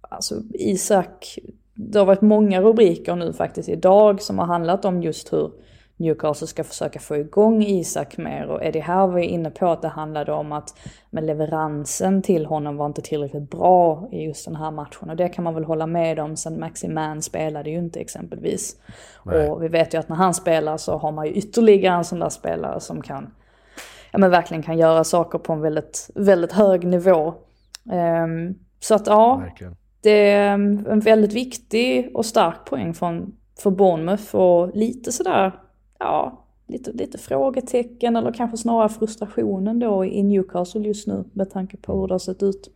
alltså Isak, det har varit många rubriker nu faktiskt idag som har handlat om just hur Newcastle ska försöka få igång Isak mer, och Eddie Harvey är inne på att det handlade om att men leveransen till honom var inte tillräckligt bra i just den här matchen, och det kan man väl hålla med om. Sen Maxi Mann spelade ju inte exempelvis. Nej. Och vi vet ju att när han spelar så har man ju ytterligare en sån där spelare som kan, ja, men verkligen kan göra saker på en väldigt, väldigt hög nivå. Um, så att ja, verkligen. Det är en väldigt viktig och stark poäng från, för Bournemouth, och lite sådär ja, lite, lite frågetecken eller kanske snarare frustrationen då i Newcastle just nu med tanke på hur det har sett ut.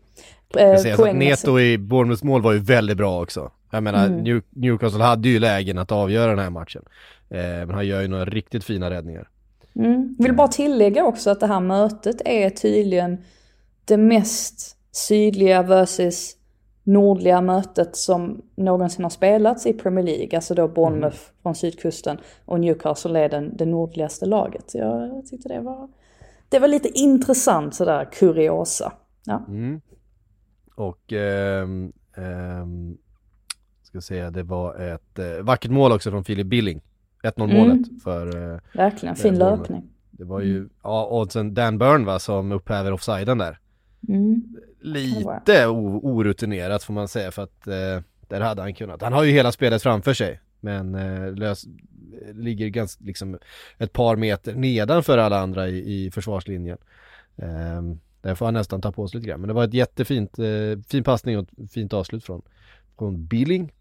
Eh, Precis, Neto i Bournemouths mål var ju väldigt bra också. Jag menar, mm. New, Newcastle hade ju lägen att avgöra den här matchen. Eh, men han gör ju några riktigt fina räddningar. Mm. Vill bara tillägga också att det här mötet är tydligen det mest sydliga versus nordliga mötet som någonsin har spelats i Premier League. Alltså då Bournemouth mm. från sydkusten och Newcastle är den, det nordligaste laget. Jag tyckte det var det var lite intressant, sådär kuriosa. Ja. Mm. Och eh, eh, ska säga, det var ett eh, vackert mål också från Philip Billing. ett noll-målet mm. för eh, verkligen, fin löpning. Det var ju mm. ja, och sen Dan Burn va, som upphäver offsiden där. Mm. Lite o- orutinerat får man säga, för att eh, där hade han kunnat. Han har ju hela spelet framför sig, men eh, lös, ligger ganska, liksom, ett par meter nedanför alla andra i, i försvarslinjen. Eh, där får han nästan ta på sig lite grann. Men det var ett jättefint eh, fin passning och ett fint avslut från, från Billing.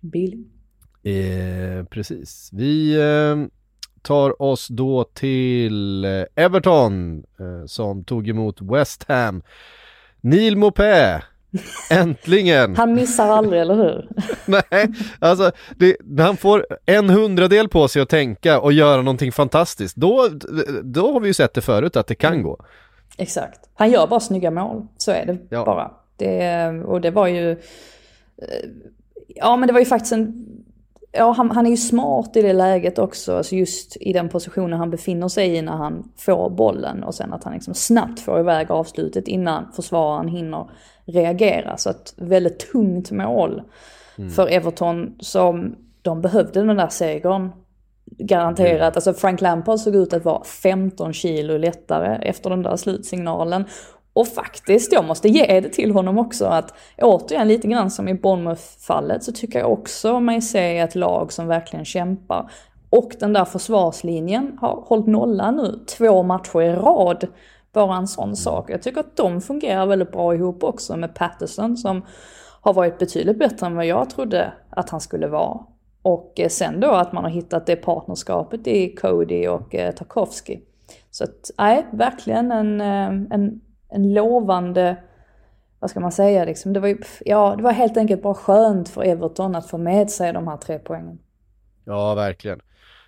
Billing. Eh, precis. Vi... Eh, tar oss då till Everton eh, som tog emot West Ham. Neil Maupay, äntligen! Han missar aldrig, eller hur? Nej, alltså det, han får en hundradel på sig att tänka och göra någonting fantastiskt. Då, då har vi ju sett det förut att det kan mm. gå. Exakt. Han gör bara snygga mål, så är det ja. bara. Det, och det var ju... Ja, men det var ju faktiskt en... Ja, han, han är ju smart i det läget också, alltså just i den positionen han befinner sig i när han får bollen, och sen att han liksom snabbt får iväg avslutet innan försvararen hinner reagera. Så ett väldigt tungt mål mm. för Everton, som de behövde den där segern garanterat. Mm. Alltså Frank Lampard såg ut att vara femton kilo lättare efter den där slutsignalen. Och faktiskt, jag måste ge det till honom också, att återigen lite grann som i Bournemouth-fallet så tycker jag också mig se ett lag som verkligen kämpar. Och den där försvarslinjen har hållit nolla nu två matcher i rad. Bara en sån sak. Jag tycker att de fungerar väldigt bra ihop också, med Patterson som har varit betydligt bättre än vad jag trodde att han skulle vara. Och sen då att man har hittat det partnerskapet i Cody och Tarkowski. Så att, nej, verkligen en... en en lovande, vad ska man säga, liksom, det var ju, ja, det var helt enkelt bara skönt för Everton att få med sig de här tre poängen. Ja, verkligen.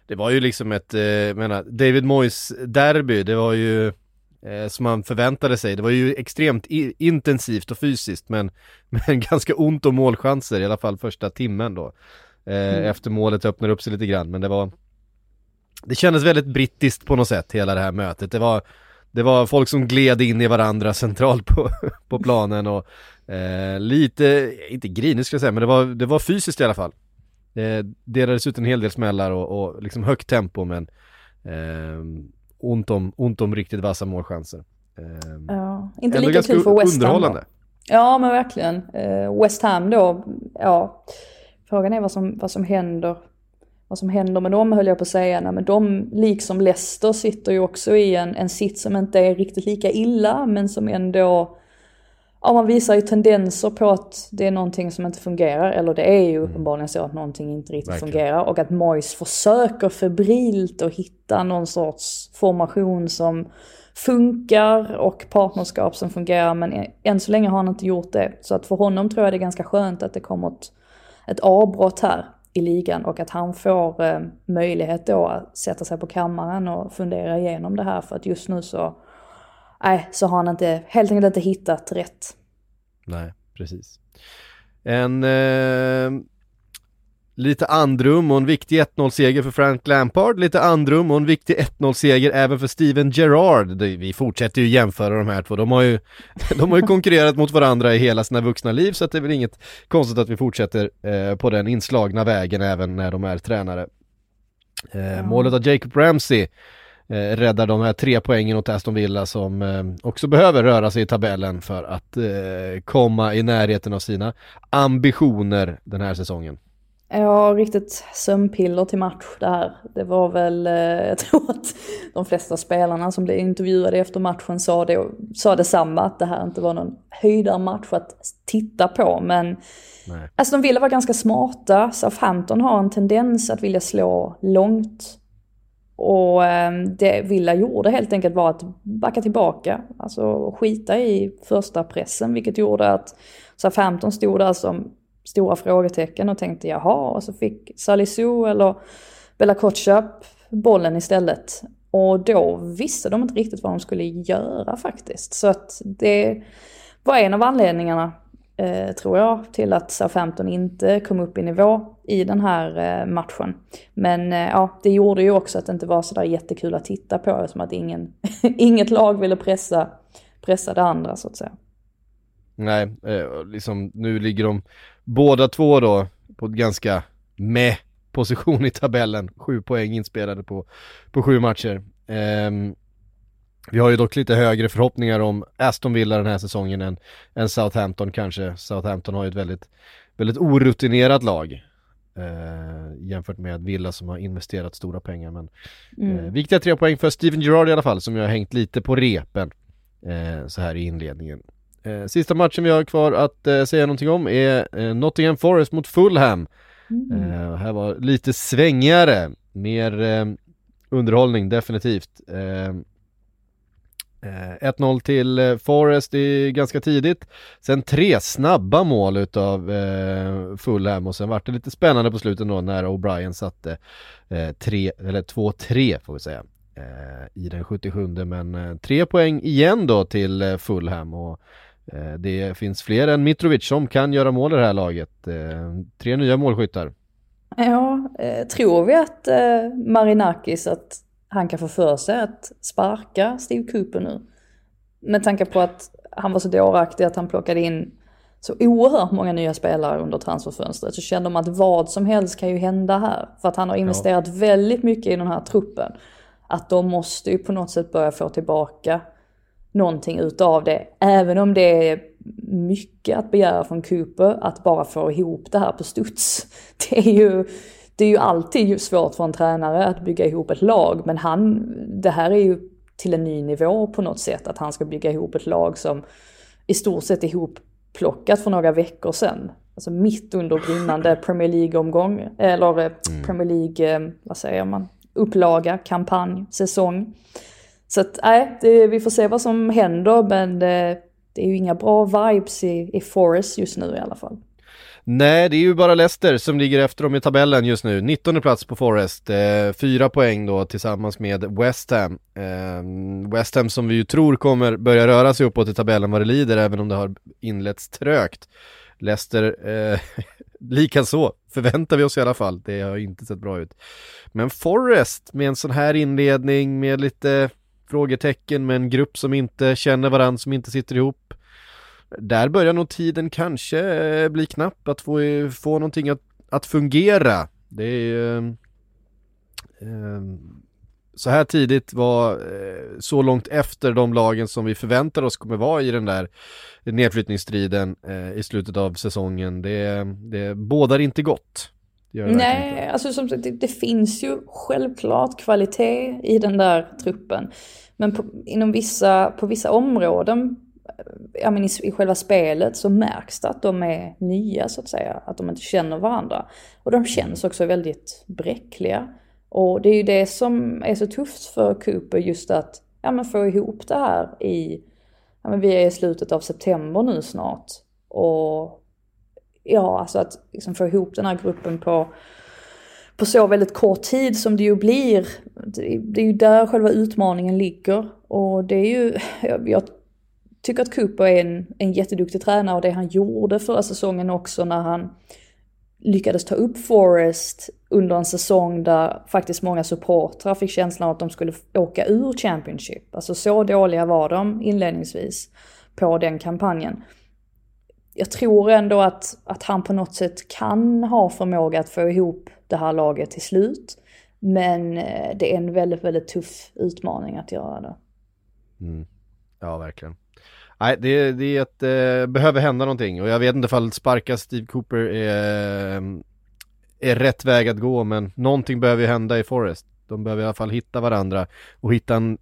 Det var ju liksom ett eh, menar, David Moyes derby, det var ju eh, som man förväntade sig. Det var ju extremt i- intensivt och fysiskt, men, men ganska ont om målchanser, i alla fall första timmen då. Eh, mm. Efter målet öppnade upp sig lite grann, men det var det kändes väldigt brittiskt på något sätt, hela det här mötet. Det var det var folk som gled in i varandra centralt på, på planen och eh, lite, inte grinig ska jag säga, men det var, det var fysiskt i alla fall. Eh, delades ut en hel del smällar och, och liksom högt tempo, men eh, ont, om, ont om riktigt vassa målchanser. Eh, ja, inte lika kul för West Ham. Ja, men verkligen. Eh, West Ham då, ja. Frågan är vad som, vad som händer. Vad som händer med dem, höll jag på att säga. Nej, men de, liksom Leicester, sitter ju också i en, en sitt som inte är riktigt lika illa, men som ändå, ja, man visar ju tendenser på att det är någonting som inte fungerar. Eller det är ju uppenbarligen så att någonting inte riktigt Verkligen. fungerar. Och att Moyes försöker febrilt att hitta någon sorts formation som funkar och partnerskap som fungerar. Men än så länge har han inte gjort det. Så att för honom tror jag det är ganska skönt att det kommer ett, ett avbrott här i ligan och att han får eh, möjlighet då att sätta sig på kammaren och fundera igenom det här, för att just nu så nej, äh, så har han inte, helt enkelt inte hittat rätt. Nej, precis. En eh, lite andrum och en viktig ett noll-seger för Frank Lampard, lite andrum och en viktig ett noll-seger även för Steven Gerrard. Vi fortsätter ju jämföra de här två. De har ju, de har ju konkurrerat mot varandra i hela sina vuxna liv, så att det är väl inget konstigt att vi fortsätter eh, på den inslagna vägen även när de är tränare. Eh, målet av Jacob Ramsey eh, räddar de här tre poängen åt Aston Villa, som eh, också behöver röra sig i tabellen för att eh, komma i närheten av sina ambitioner den här säsongen. Ja, riktigt sömnpiller till match det här. Det var väl, jag tror att de flesta spelarna som blev intervjuade efter matchen sa, det, sa detsamma, att det här inte var någon höjdarmatch att titta på. Men nej. Alltså, de ville vara ganska smarta. Southampton har en tendens att vilja slå långt. Och det Villa gjorde helt enkelt var att backa tillbaka. Alltså skita i första pressen, vilket gjorde att Southampton stod där som stora frågetecken och tänkte jaha, och så fick Salisu eller Bella Kotschap bollen istället. Och då visste de inte riktigt vad de skulle göra faktiskt. Så att det var en av anledningarna, eh, tror jag, till att Southampton inte kom upp i nivå i den här eh, matchen. Men eh, ja, det gjorde ju också att det inte var så där jättekul att titta på, som att ingen, inget lag ville pressa, pressa det andra så att säga. Nej, eh, liksom nu ligger de båda två då på ett ganska med position i tabellen. Sju poäng inspelade på, på sju matcher. Eh, vi har ju dock lite högre förhoppningar om Aston Villa den här säsongen än, än Southampton kanske. Southampton har ju ett väldigt, väldigt orutinerat lag eh, jämfört med Villa som har investerat stora pengar. Men, eh, mm. viktiga tre poäng för Steven Gerrard i alla fall, som jag har hängt lite på repen eh, så här i inledningen. Sista matchen vi har kvar att eh, säga någonting om är eh, Nottingham Forest mot Fulham. Mm. Eh, här var lite svängigare, mer eh, underhållning definitivt. Eh, eh, ett noll till eh, Forest i, ganska tidigt. Sen tre snabba mål utav eh, Fulham, och sen var det lite spännande på slutet då när O'Brien satte eh, tre, eller två tre får vi säga, eh, i den sjuttiosjunde. Men eh, tre poäng igen då till eh, Fulham, och det finns fler än Mitrovic som kan göra mål i det här laget. Tre nya målskyttar. Ja, tror vi att Marinakis, att han kan få för sig att sparka Steve Cooper nu? Med tanke på att han var så dåraktig att han plockade in så oerhört många nya spelare under transferfönstret, så kände de att vad som helst kan ju hända här. För att han har investerat ja. väldigt mycket i den här truppen. Att de måste ju på något sätt börja få tillbaka någonting utav det, även om det är mycket att begära från Cooper att bara få ihop det här på studs. Det är ju, det är ju alltid svårt för en tränare att bygga ihop ett lag, men han, det här är ju till en ny nivå på något sätt, att han ska bygga ihop ett lag som i stort sett är ihopplockat för några veckor sedan. Alltså mitt under brinnande Premier League-omgång, eller mm. Premier League, vad säger man, upplaga, kampanj, säsong. Så att, nej, det, vi får se vad som händer, men det, det är ju inga bra vibes i, i Forest just nu i alla fall. Nej, det är ju bara Leicester som ligger efter dem i tabellen just nu. nittonde plats på Forest, eh, fyra poäng då tillsammans med West Ham. Eh, West Ham som vi ju tror kommer börja röra sig uppåt i tabellen vad det lider, även om det har inletts trögt. Leicester eh, likaså förväntar vi oss i alla fall. Det har inte sett bra ut. Men Forest med en sån här inledning med lite... frågetecken med en grupp som inte känner varandra, som inte sitter ihop. Där börjar nog tiden kanske bli knapp att få, få någonting att, att fungera. Det är eh, så här tidigt var eh, så långt efter de lagen som vi förväntar oss kommer vara i den där nedflyttningsstriden eh, i slutet av säsongen. Det, det bådar inte gott. Nej, alltså som, det, det finns ju självklart kvalitet i den där truppen. Men på, inom vissa, på vissa områden, ja, men i, i själva spelet så märks det att de är nya så att säga. Att de inte känner varandra. Och de känns också väldigt bräckliga. Och det är ju det som är så tufft för Cooper, just att ja, men få ihop det här i... Ja, men vi är i slutet av september nu snart. Och... Ja, alltså att liksom få ihop den här gruppen på, på så väldigt kort tid som det ju blir. Det, det är ju där själva utmaningen ligger. Och det är ju, jag, jag tycker att Cooper är en, en jätteduktig tränare, och det han gjorde förra säsongen också när han lyckades ta upp Forest under en säsong där faktiskt många supportrar fick känslan av att de skulle åka ur Championship. Alltså så dåliga var de inledningsvis på den kampanjen. Jag tror ändå att, att han på något sätt kan ha förmåga att få ihop det här laget till slut. Men det är en väldigt, väldigt tuff utmaning att göra det. Mm. Ja, verkligen. Nej, det, det är att det eh, behöver hända någonting. Och jag vet inte om sparka Steve Cooper är, är rätt väg att gå. Men någonting behöver ju hända i Forest. De behöver i alla fall hitta varandra. Och hitta en,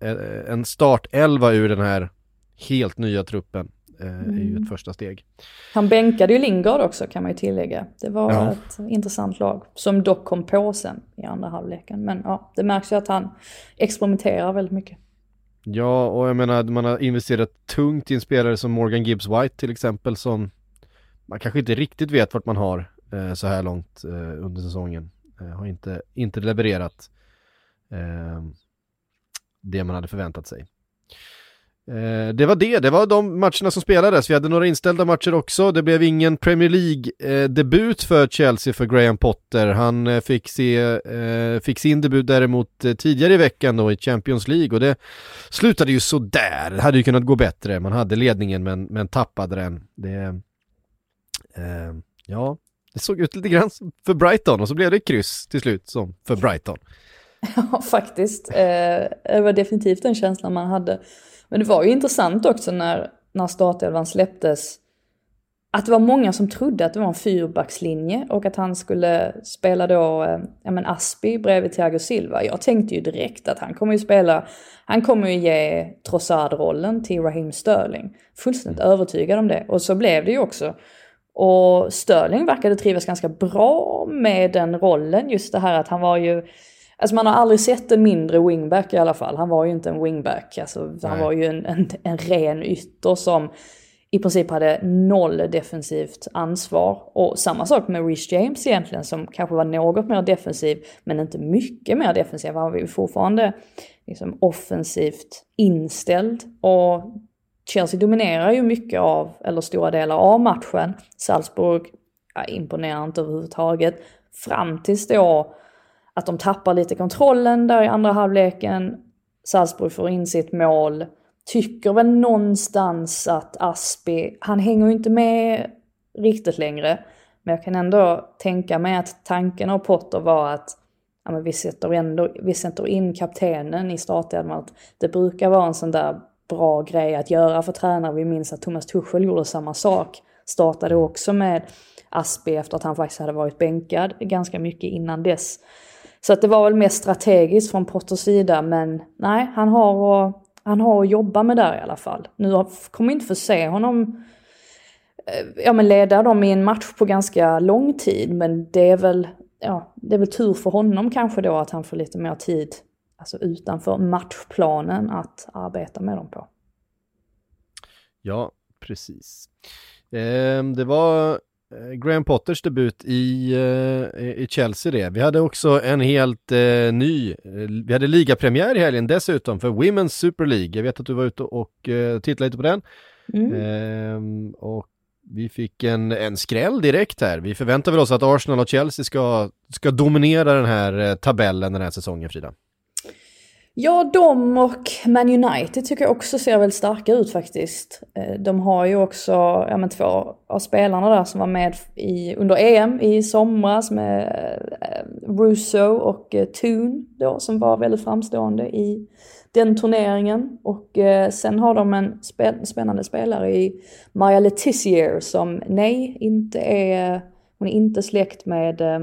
en startelva ur den här helt nya truppen. Mm. Är ju ett första steg. Han bänkade ju Lingard också, kan man ju tillägga. Det var ja. ett intressant lag som dock kom på sen i andra halvleken. Men ja, det märks ju att han experimenterar väldigt mycket. Ja, och jag menar, man har investerat tungt i en spelare som Morgan Gibbs White till exempel, som man kanske inte riktigt vet vart man har eh, så här långt eh, under säsongen. Eh, har inte, inte levererat eh, det man hade förväntat sig. Det var det, det var de matcherna som spelades. Vi hade några inställda matcher också. Det blev ingen Premier League-debut för Chelsea för Graham Potter. Han fick, se, fick sin debut däremot tidigare i veckan då, i Champions League. Och det slutade ju så där. Det hade ju kunnat gå bättre. Man hade ledningen men, men tappade den. Det, eh, ja, det såg ut lite grann för Brighton, och så blev det kryss till slut som för Brighton. Ja, faktiskt. Det var definitivt en känsla man hade. Men det var ju intressant också när, när startelvan släpptes, att det var många som trodde att det var en fyrbackslinje och att han skulle spela då, ja men Aspi bredvid Thiago Silva. Jag tänkte ju direkt att han kommer ju spela, han kommer ju ge Trossard-rollen till Raheem Sterling. Fullständigt övertygad om det. Och så blev det ju också. Och Sterling verkade trivas ganska bra med den rollen, just det här att han var ju... Alltså man har aldrig sett en mindre wingback i alla fall. Han var ju inte en wingback. Alltså han var ju en, en, en ren ytter som i princip hade noll defensivt ansvar. Och samma sak med Reece James egentligen, som kanske var något mer defensiv men inte mycket mer defensiv. Han var ju fortfarande liksom offensivt inställd. Och Chelsea dominerar ju mycket av, eller stora delar av matchen. Salzburg ja, imponerar inte överhuvudtaget fram tills då att de tappar lite kontrollen där i andra halvleken. Salzburg får in sitt mål. Tycker väl någonstans att Aspi, han hänger ju inte med riktigt längre. Men jag kan ändå tänka mig att tanken av Potter var att ja, men vi, sätter ändå, vi sätter in kaptenen i startelvan. Det brukar vara en sån där bra grej att göra för tränare. Vi minns att Thomas Tuchel gjorde samma sak. Startade också med Aspi efter att han faktiskt hade varit bänkad ganska mycket innan dess. Så att det var väl mer strategiskt från Potters sida. Men nej, han har, att, han har att jobba med där i alla fall. Nu kommer inte få se honom ja, men leda dem i en match på ganska lång tid. Men det är, väl, ja, det är väl tur för honom kanske då att han får lite mer tid alltså utanför matchplanen att arbeta med dem på. Ja, precis. Eh, det var... Graham Potters debut i, i Chelsea det. Vi hade också en helt eh, ny, vi hade ligapremiär i helgen dessutom för Women's Super League. Jag vet att du var ute och eh, tittade lite på den. Mm. Ehm, och vi fick en, en skräll direkt här. Vi förväntar väl oss att Arsenal och Chelsea ska, ska dominera den här eh, tabellen den här säsongen, Frida. Ja, de och Man United tycker jag också ser väldigt starka ut faktiskt. De har ju också ja, men två av spelarna där som var med i, under E M i somras med eh, Russo och eh, Thun då, som var väldigt framstående i den turneringen. Och eh, sen har de en spe- spännande spelare i Maja Letizia som nej, inte är, hon är inte släkt med, eh,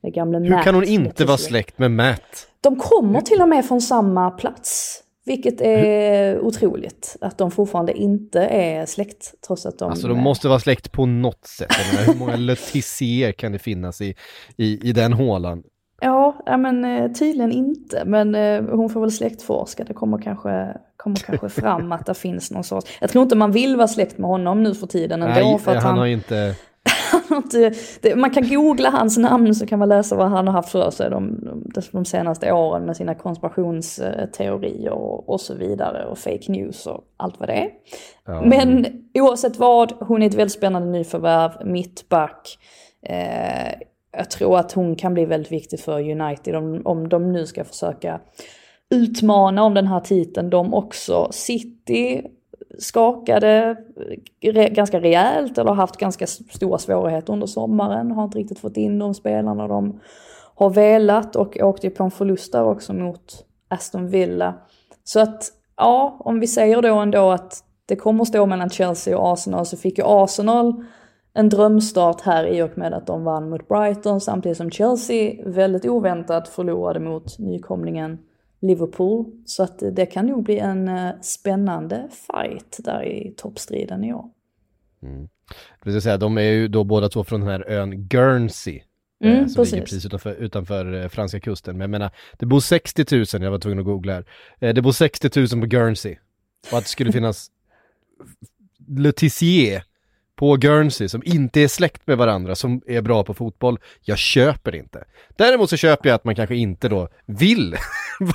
med gamla Matt. Hur kan hon inte Letizia vara släkt med Matt? De kommer till och med från samma plats, vilket är mm. otroligt att de fortfarande inte är släkt trots att de... Alltså de måste vara släkt på något sätt. Hur många Letizia kan det finnas i, i, i den hålan? Ja, men tydligen inte. Men hon får väl släktforska. Det kommer kanske, kommer kanske fram att det finns någon sorts... Jag tror inte man vill vara släkt med honom nu för tiden ändå. Nej, för att han, han har inte... Man kan googla hans namn så kan man läsa vad han har haft för sig de, de, de senaste åren med sina konspirationsteorier och, och så vidare och fake news och allt vad det är. Ja. Men oavsett vad, hon är ett väldigt spännande nyförvärv, mittback. Eh, jag tror att hon kan bli väldigt viktig för United om, om de nu ska försöka utmana om den här titeln. De också, City... skakade re, ganska rejält eller har haft ganska stora svårigheter under sommaren. Har inte riktigt fått in de spelarna de har velat och åkte på en förlust där också mot Aston Villa. Så att ja, om vi säger då ändå att det kommer att stå mellan Chelsea och Arsenal så fick ju Arsenal en drömstart här i och med att de vann mot Brighton samtidigt som Chelsea väldigt oväntat förlorade mot nykomlingen Liverpool, så att det kan nog bli en spännande fight där i toppstriden i år. Mm. Det vill säga, de är ju då båda två från den här ön Guernsey mm, eh, som precis. ligger precis utanför, utanför franska kusten. Men jag menar, det bor sextio tusen, jag var tvungen att googla här, eh, det bor sextio tusen på Guernsey och att det skulle finnas Letizia på Guernsey som inte är släkt med varandra, som är bra på fotboll. Jag köper inte. Däremot så köper jag att man kanske inte då vill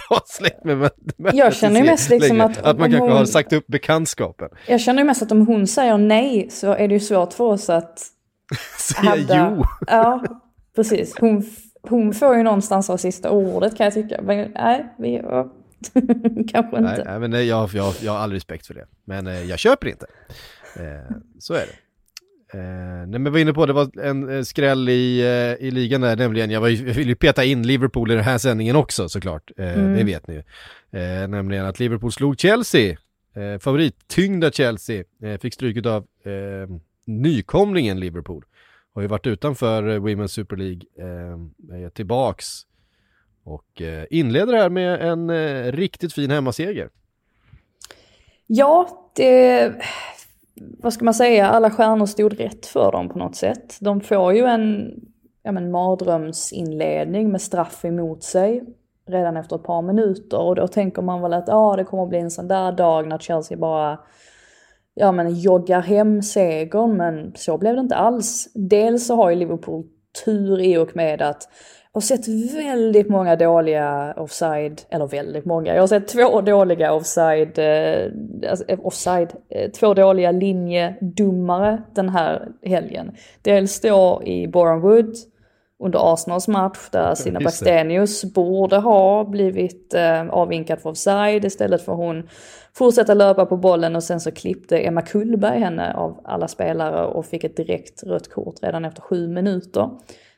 vara släkt med människor. Jag känner ju mest liksom att... Att man kanske hon, har sagt upp bekantskapen. Jag känner ju mest att om hon säger nej så är det ju svårt för oss att... Säga jo. Ja, precis. Hon, hon får ju någonstans av sista ordet kan jag tycka. Men nej, vi... kanske inte. Nej, men jag, jag, jag har all respekt för det. Men jag köper inte. Eh, så är det. Eh, nej, men var inne på, det var en eh, skräll i, eh, i ligan där, nämligen, jag, var ju, jag vill ju peta in Liverpool i den här sändningen också såklart, eh, mm. det vet ni ju. Eh, nämligen att Liverpool slog Chelsea, eh, favorittyngda Chelsea, eh, fick stryk av eh, nykomlingen Liverpool. Har ju varit utanför eh, Women's Super League, eh, tillbaks och eh, inleder här med en eh, riktigt fin hemmaseger. Ja, det... Vad ska man säga? Alla stjärnor stod rätt för dem på något sätt. De får ju en ja men, mardrömsinledning med straff emot sig redan efter ett par minuter. Och då tänker man väl att ah, det kommer att bli en sån där dag när Chelsea bara ja, men, joggar hem segern. Men så blev det inte alls. Dels så har ju Liverpool tur i och med att jag har sett väldigt många dåliga offside, eller väldigt många. Jag har sett två dåliga offside, eh, offside eh, två dåliga linjedummare den här helgen. Dels då i Bournemouth under Arsenals match där Sina Blackstenius borde ha blivit eh, avvinkad för offside istället för hon fortsätta löpa på bollen och sen så klippte Emma Kullberg henne av alla spelare och fick ett direkt rött kort redan efter sju minuter.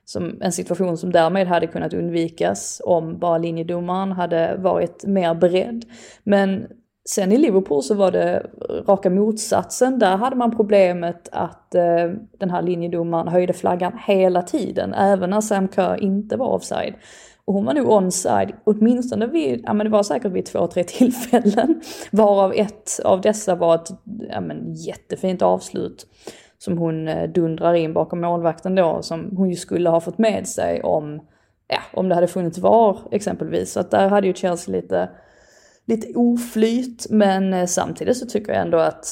Som en situation som därmed hade kunnat undvikas om bara linjedomaren hade varit mer beredd. Men sen i Liverpool så var det raka motsatsen. Där hade man problemet att eh, den här linjedomaren höjde flaggan hela tiden. Även när Sam Kerr inte var offside. Och hon var nog onside. Åtminstone vid, ja men det var säkert vid två, tre tillfällen. Varav ett av dessa var ett ja men, jättefint avslut. Som hon dundrar in bakom målvakten då. Som hon ju skulle ha fått med sig om, ja, om det hade funnits V A R exempelvis. Så att där hade ju Chelsea lite, lite oflyt. Men samtidigt så tycker jag ändå att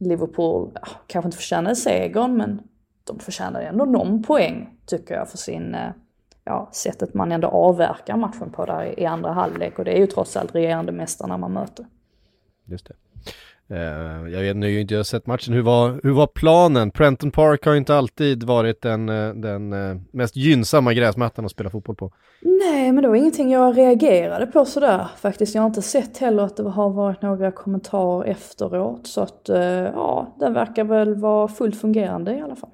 Liverpool ja, kanske inte förtjänar segern. Men de förtjänar ändå någon poäng tycker jag för sin, ja, sättet man ändå avverkar matchen på där i andra halvlek. Och det är ju trots allt regerande mästarna man möter. Just det. Uh, jag vet nu jag inte jag har sett matchen. Hur var, hur var planen? Prenton Park har ju inte alltid varit den, den mest gynnsamma gräsmattan att spela fotboll på. Nej, men det var ingenting jag reagerade på sådär faktiskt. Jag har inte sett heller att det har varit några kommentarer efteråt. Så att uh, ja, den verkar väl vara fullt fungerande i alla fall.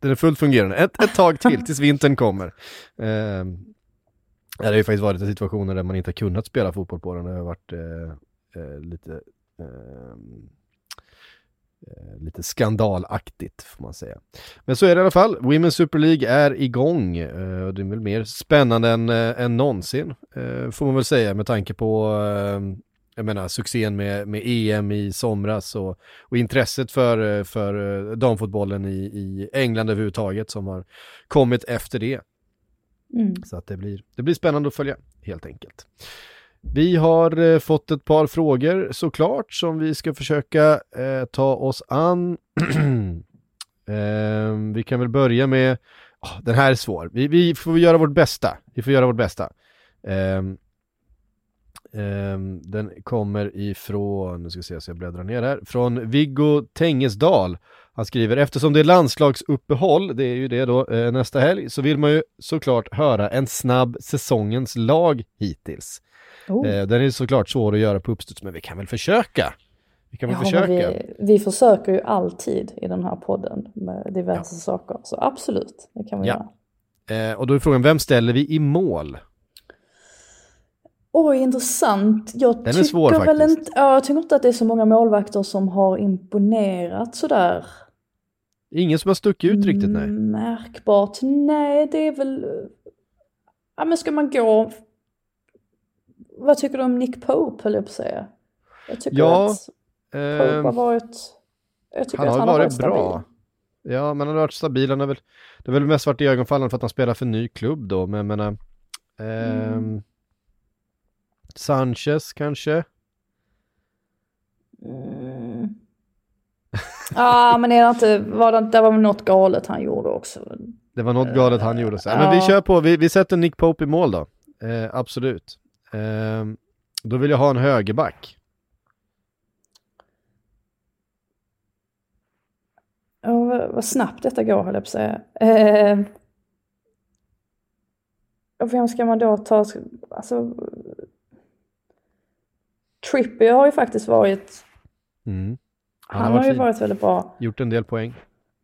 Den är fullt fungerande. Ett, ett tag till tills vintern kommer. Uh, det har ju faktiskt varit situationer där man inte har kunnat spela fotboll på den. Det har varit uh, uh, lite... Uh, uh, lite skandalaktigt får man säga. Men så är det i alla fall. Women's Super League är igång uh, och det är väl mer spännande än, uh, än någonsin uh, får man väl säga med tanke på uh, jag menar succén med, med E M i somras och, och intresset för, för uh, damfotbollen i, i England överhuvudtaget som har kommit efter det. Mm. Så att det blir, det blir spännande att följa helt enkelt. Vi har eh, fått ett par frågor såklart som vi ska försöka eh, ta oss an. eh, vi kan väl börja med... Oh, den här är svår. Vi, vi får göra vårt bästa. Vi får göra vårt bästa. Eh, eh, den kommer ifrån... Nu ska jag se så jag bläddrar ner här. Från Viggo Tengesdal. Han skriver, eftersom det är landslagsuppehåll, det är ju det då eh, nästa helg, så vill man ju såklart höra en snabb säsongens lag hittills. Oh. Eh, den är såklart svår att göra på uppstuds, men vi kan väl försöka. Vi kan väl ja, försöka. Vi, vi försöker ju alltid i den här podden med diverse ja. saker, så absolut, det kan vi ja. göra. Eh, och då är frågan, vem ställer vi i mål? Oj, intressant. Jag den är svår väl faktiskt. Inte, ja, jag tycker inte att det är så många målvakter som har imponerat sådär. Ingen som har stuckit ut riktigt, nej. Märkbart, nej, det är väl... Ja, men ska man gå... Vad tycker du om Nick Pope, höll jag på att säga? Jag tycker ja, att Pope har varit... Jag tycker han har, att han varit, har varit bra. Stabil. Ja, men han har varit stabil. Han har väl, det har väl mest varit i ögonfallen för att han spelar för en ny klubb då. Men jag menar... Eh, mm. Sanchez kanske? Mm. ah, men är det inte, var det, det var väl något galet han gjorde också. Det var något galet han gjorde. Så. Ja. Men vi kör på. Vi, vi sätter Nick Pope i mål då. Eh, absolut. Eh, då vill jag ha en högerback. Oh, vad, vad snabbt detta går, höll jag på att säga. Eh, och vem ska man då ta? Alltså, Trippier har ju faktiskt varit... Mm. Han, han har, varit har ju varit väldigt bra. Gjort en del poäng.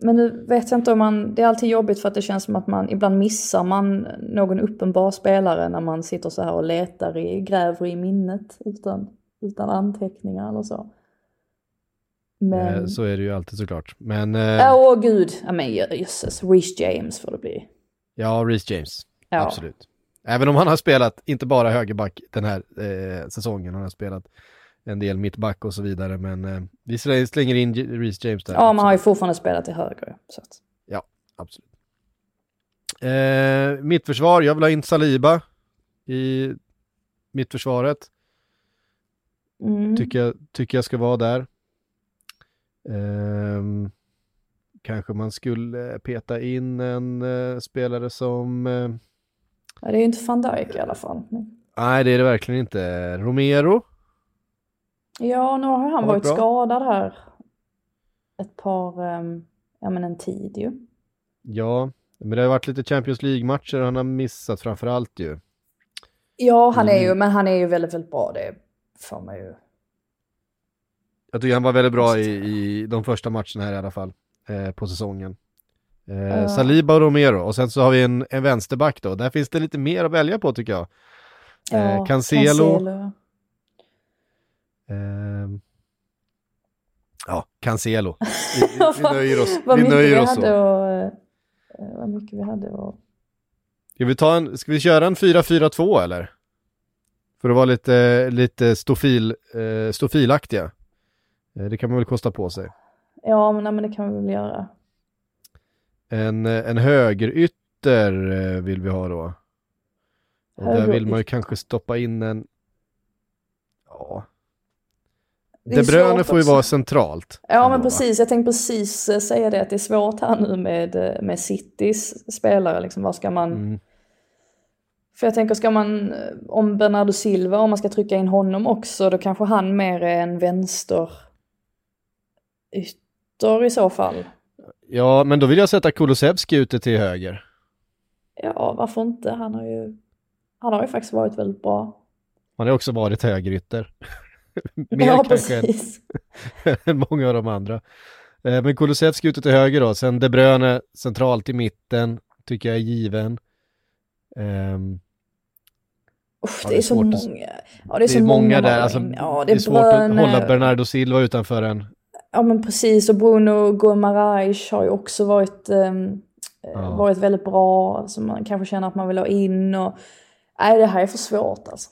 Men nu vet jag inte om man... Det är alltid jobbigt för att det känns som att man... Ibland missar man någon uppenbar spelare när man sitter så här och letar i... Gräver i minnet utan, utan anteckningar eller så. Men... Så är det ju alltid såklart. Men... Äh, åh gud! I mean, Jesus. Reece James får det bli. Ja, Reece James. Ja. Absolut. Även om han har spelat, inte bara högerback den här eh, säsongen, han har spelat en del mittback och så vidare, men eh, vi slänger in J- Reece James där. Ja, man har ju fortfarande spelat till höger. Så att... Ja, absolut. Eh, mittförsvar, jag vill ha in Saliba i mittförsvaret. Mm. Tycker, jag, tycker jag ska vara där. Eh, kanske man skulle peta in en eh, spelare som... Eh, Det är ju inte Van Dijk i alla fall. Nej, det är det verkligen inte. Romero? Ja, nu har han varit bra. Skadad här. Ett par, um, ja men en tid ju. Ja, men det har varit lite Champions League-matcher och han har missat framförallt ju. Ja, han mm. är ju, men han är ju väldigt, väldigt bra. Det får man ju. Jag tycker han var väldigt bra i, i de första matcherna här i alla fall. Eh, på säsongen. Eh, Saliba och Romero, och sen så har vi en, en vänsterback då, där finns det lite mer att välja på tycker jag. eh, ja, Cancelo, Cancelo. Eh, ja, Cancelo vi, vi nöjer oss, vi nöjer oss så. Och, vad mycket vi hade och... ska, vi ta en, ska vi köra en fyra fyra två eller? För att vara lite, lite stofil, eh, stofilaktiga, eh, det kan man väl kosta på sig. Ja men, nej, men det kan vi väl göra. En, en högerytter vill vi ha då. Och där vill man ju kanske stoppa in en... Ja. De Bruyne får ju vara centralt. Ja, men precis. Jag tänkte precis säga det, att det är svårt här nu med, med Citys spelare. Liksom, vad ska man... Mm. För jag tänker, ska man... Om Bernardo Silva, om man ska trycka in honom också, då kanske han mer är en vänster... ytter i så fall. Ja, men då vill jag sätta Kulusevski ute till höger. Ja, varför inte? Han har ju, han har ju faktiskt varit väldigt bra. Han har också varit högerytter. Mer ja, kanske precis. Än, än många av de andra. Men Kulusevski ute till höger då. Sen De Bruyne centralt i mitten tycker jag är given. Um, Uff, ja, det, det är så många. Att, ja, det är så det är många, många där. Alltså, ja, det är, det är svårt att hålla Bernardo Silva utanför en. Ja, men precis. Och Bruno Guimaraes har ju också varit, um, ja. varit väldigt bra. Som man kanske känner att man vill ha in. Och, nej, det här är för svårt alltså.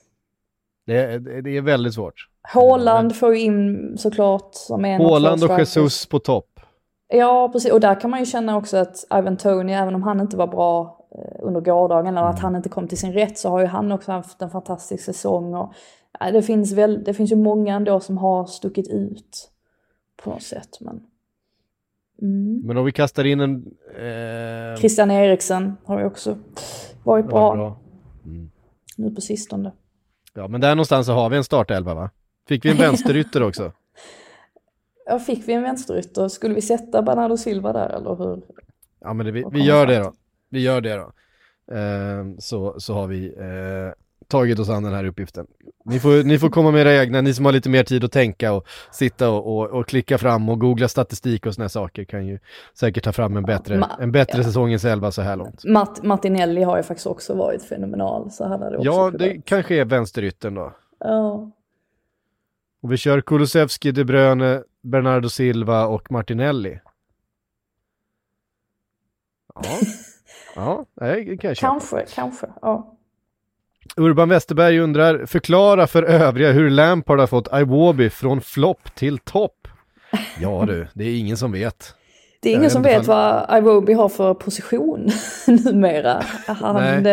Det, det är väldigt svårt. Haaland men... får ju in såklart. Som en Haaland och Jesus på topp. Ja, precis. Och där kan man ju känna också att Ivan Toney, även om han inte var bra under gårdagen eller att han inte kom till sin rätt, så har ju han också haft en fantastisk säsong. Och, nej, det, finns väl, det finns ju många ändå som har stuckit ut på något sätt. Men, mm. men om vi kastar in en... Eh... Christian Eriksen har ju också varit bra, var bra. Mm. nu på sistone. Ja, men där någonstans så har vi en startelva, va? Fick vi en vänsterytter också? Ja, fick vi en vänsterytter. Skulle vi sätta Bernardo Silva där, eller hur? Ja, men det, vi, vi gör det då. Vi gör det då. Eh, så, så har vi eh, tagit oss an den här uppgiften. Ni får, ni får komma med era egna. Ni som har lite mer tid att tänka och sitta och, och, och klicka fram och googla statistik och såna här saker kan ju säkert ta fram en bättre, ja, ma- en bättre ja. säsongens elva så här långt. Mart- Martinelli har ju faktiskt också varit fenomenal. Så han hade också ja, kunnat. Det kanske är vänsterytten då. Ja. Och vi kör Kulusevski, De Bruyne, Bernardo Silva och Martinelli. Ja. Ja, nej, kanske. Kanske, kanske, ja. Urban Westerberg undrar, förklara för övriga hur Lampard har fått Iwobi från flopp till topp. Ja du, det är ingen som vet. Det är ingen jag som vet fall... vad Iwobi har för position numera. Han,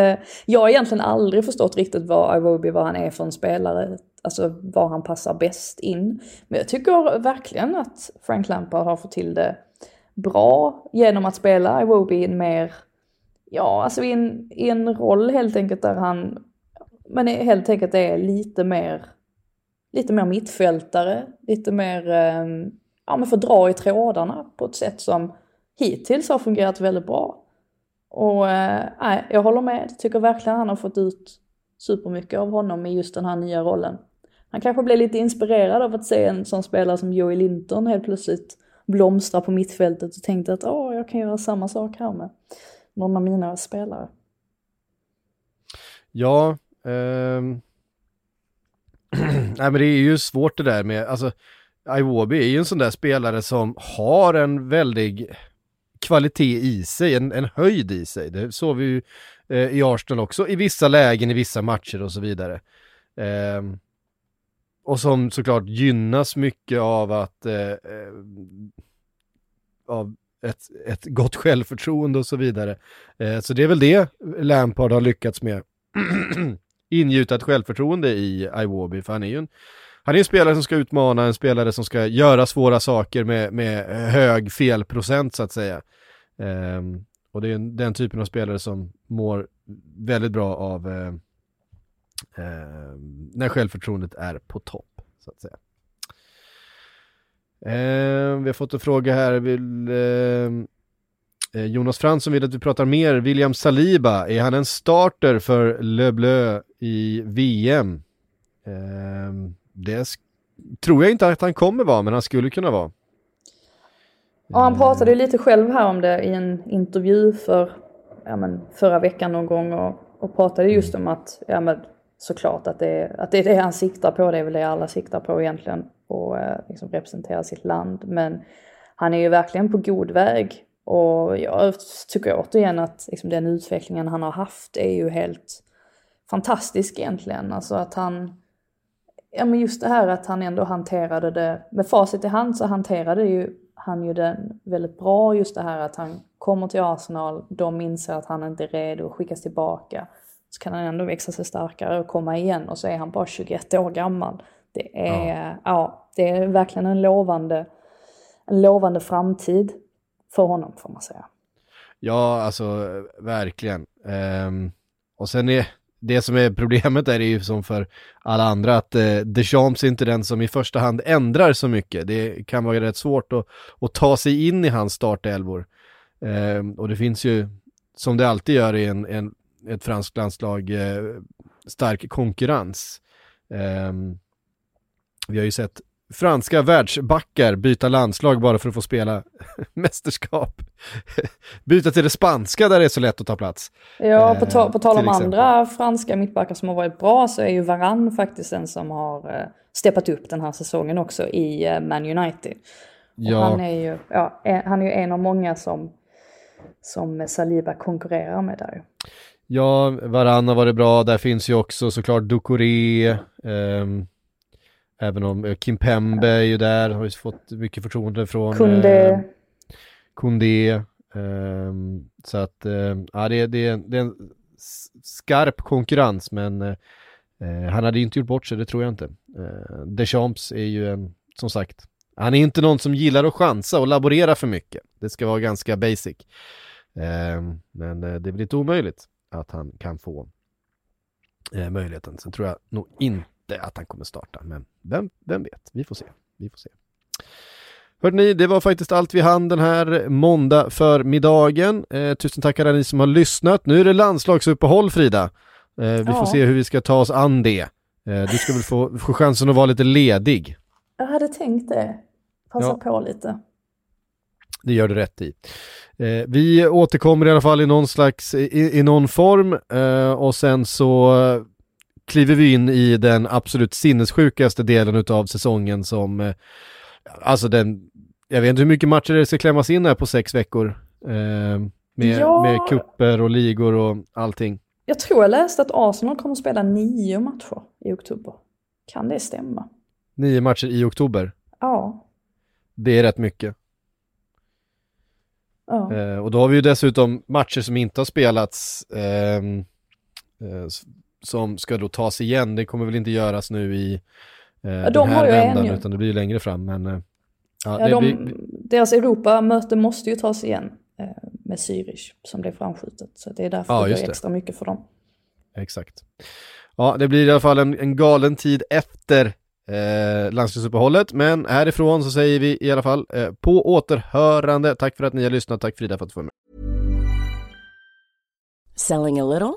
jag har egentligen aldrig förstått riktigt vad Iwobi, vad han är för en spelare. Alltså vad han passar bäst in. Men jag tycker verkligen att Frank Lampard har fått till det bra genom att spela Iwobi in mer... Ja, alltså i en, i en roll helt enkelt där han... Men helt enkelt är lite mer, lite mer mittfältare. Lite mer ja, men får dra i trådarna på ett sätt som hittills har fungerat väldigt bra. Och äh, jag håller med. Tycker verkligen han har fått ut supermycket av honom i just den här nya rollen. Han kanske blev lite inspirerad av att se en sån spelare som Joey Linton helt plötsligt blomstra på mittfältet och tänkte att åh, jag kan göra samma sak här med någon av mina spelare. Ja... Um. Nej, men det är ju svårt det där med, alltså Iwobi är ju en sån där spelare som har en väldig kvalitet i sig, en, en höjd i sig. Det såg vi ju eh, i Arsenal också, i vissa lägen, i vissa matcher och så vidare. Um. Och som såklart gynnas mycket av att eh, av ett, ett gott självförtroende och så vidare. Eh, så det är väl det Lampard har lyckats med. Ingjutat självförtroende i Iwobi, för han är ju en, han är en spelare som ska utmana, en spelare som ska göra svåra saker med, med hög felprocent så att säga. Um, och det är den typen av spelare som mår väldigt bra av uh, uh, när självförtroendet är på topp så att säga. Uh, vi har fått en fråga här, vill uh, Jonas Fransson vill att vi pratar mer. William Saliba, är han en starter för Le Bleu i V M? Eh, det sk- tror jag inte att han kommer vara, men han skulle kunna vara. Ja, han pratade ju lite själv här om det i en intervju för ja, men, förra veckan någon gång och, och pratade just om att ja, men, såklart att det, att det är det han siktar på, det är väl det alla siktar på egentligen och eh, liksom representera sitt land. Men han är ju verkligen på god väg. Och jag tycker återigen att liksom, den utvecklingen han har haft är ju helt fantastisk egentligen. Alltså att han, ja men just det här att han ändå hanterade det, med facit i hand så hanterade ju, han ju den väldigt bra. Just det här att han kommer till Arsenal, de inser att han inte är redo och skickas tillbaka. Så kan han ändå växa sig starkare och komma igen och så är han bara tjugoett år gammal. Det är, ja. Ja, det är verkligen en lovande, en lovande framtid. För honom får man säga. Ja, alltså verkligen. Um, och sen är det som är problemet är ju som för alla andra att eh, Deschamps är inte den som i första hand ändrar så mycket. Det kan vara rätt svårt att, att ta sig in i hans startelvor. Eh, och det finns ju, som det alltid gör i en, en, ett franskt landslag, eh, stark konkurrens. Eh, vi har ju sett franska världsbackar byta landslag bara för att få spela mästerskap. Byta till det spanska där det är så lätt att ta plats. Ja, på, ta- på tal om andra franska mittbackar som har varit bra så är ju Varane faktiskt en som har steppat upp den här säsongen också i Man United. Och ja. han, är ju, ja, han är ju en av många som, som Saliba konkurrerar med där. Ja, Varane har varit bra. Där finns ju också såklart Doucouré. Um... Även om Kimpembe är ju där, har ju fått mycket förtroende från Kunde. Eh, Kunde. Eh, så att, eh, ja, det, det, det är en skarp konkurrens, men eh, han hade ju inte gjort bort sig, det tror jag inte. Eh, Deschamps är ju, en, som sagt, han är inte någon som gillar att chansa och laborera för mycket. Det ska vara ganska basic. Eh, men det är väl lite omöjligt att han kan få eh, möjligheten. Sen tror jag nog inte att han kommer starta, men vem, vem vet, vi får se, vi får se. Hörde ni, det var faktiskt allt vi hann den här måndag förmiddagen. Eh, tusen tack alla ni som har lyssnat. Nu är det landslagsuppehåll, Frida. Eh, vi ja. får se hur vi ska ta oss an det. Eh, du ska väl få, få chansen att vara lite ledig. Jag hade tänkt det. Passa ja. på lite. Det gör du rätt i. Eh, vi återkommer i alla fall i någon slags, i, i någon form eh, och sen så kliver vi in i den absolut sinnessjukaste delen av säsongen som, alltså den, jag vet inte hur mycket matcher det ska klämmas in här på sex veckor eh, med, ja, med kupper och ligor och allting. Jag tror jag läste att Arsenal kommer att spela nio matcher i oktober. Kan det stämma? Nio matcher i oktober? Ja. Det är rätt mycket. Ja. Eh, och då har vi ju dessutom matcher som inte har spelats eh, eh, som ska då tas igen. Det kommer väl inte göras nu i eh, ja, de den här vändan, utan det blir längre fram. Men, eh, ja, ja, det, de, vi, deras Europa-möte måste ju tas igen eh, med Zürich som blev framskjutet. Så det är därför ja, det blir extra mycket för dem. Exakt. Ja, det blir i alla fall en, en galen tid efter eh, landslagsuppehållet. Men härifrån så säger vi i alla fall eh, på återhörande. Tack för att ni har lyssnat. Tack Frida för att du var med. Selling a little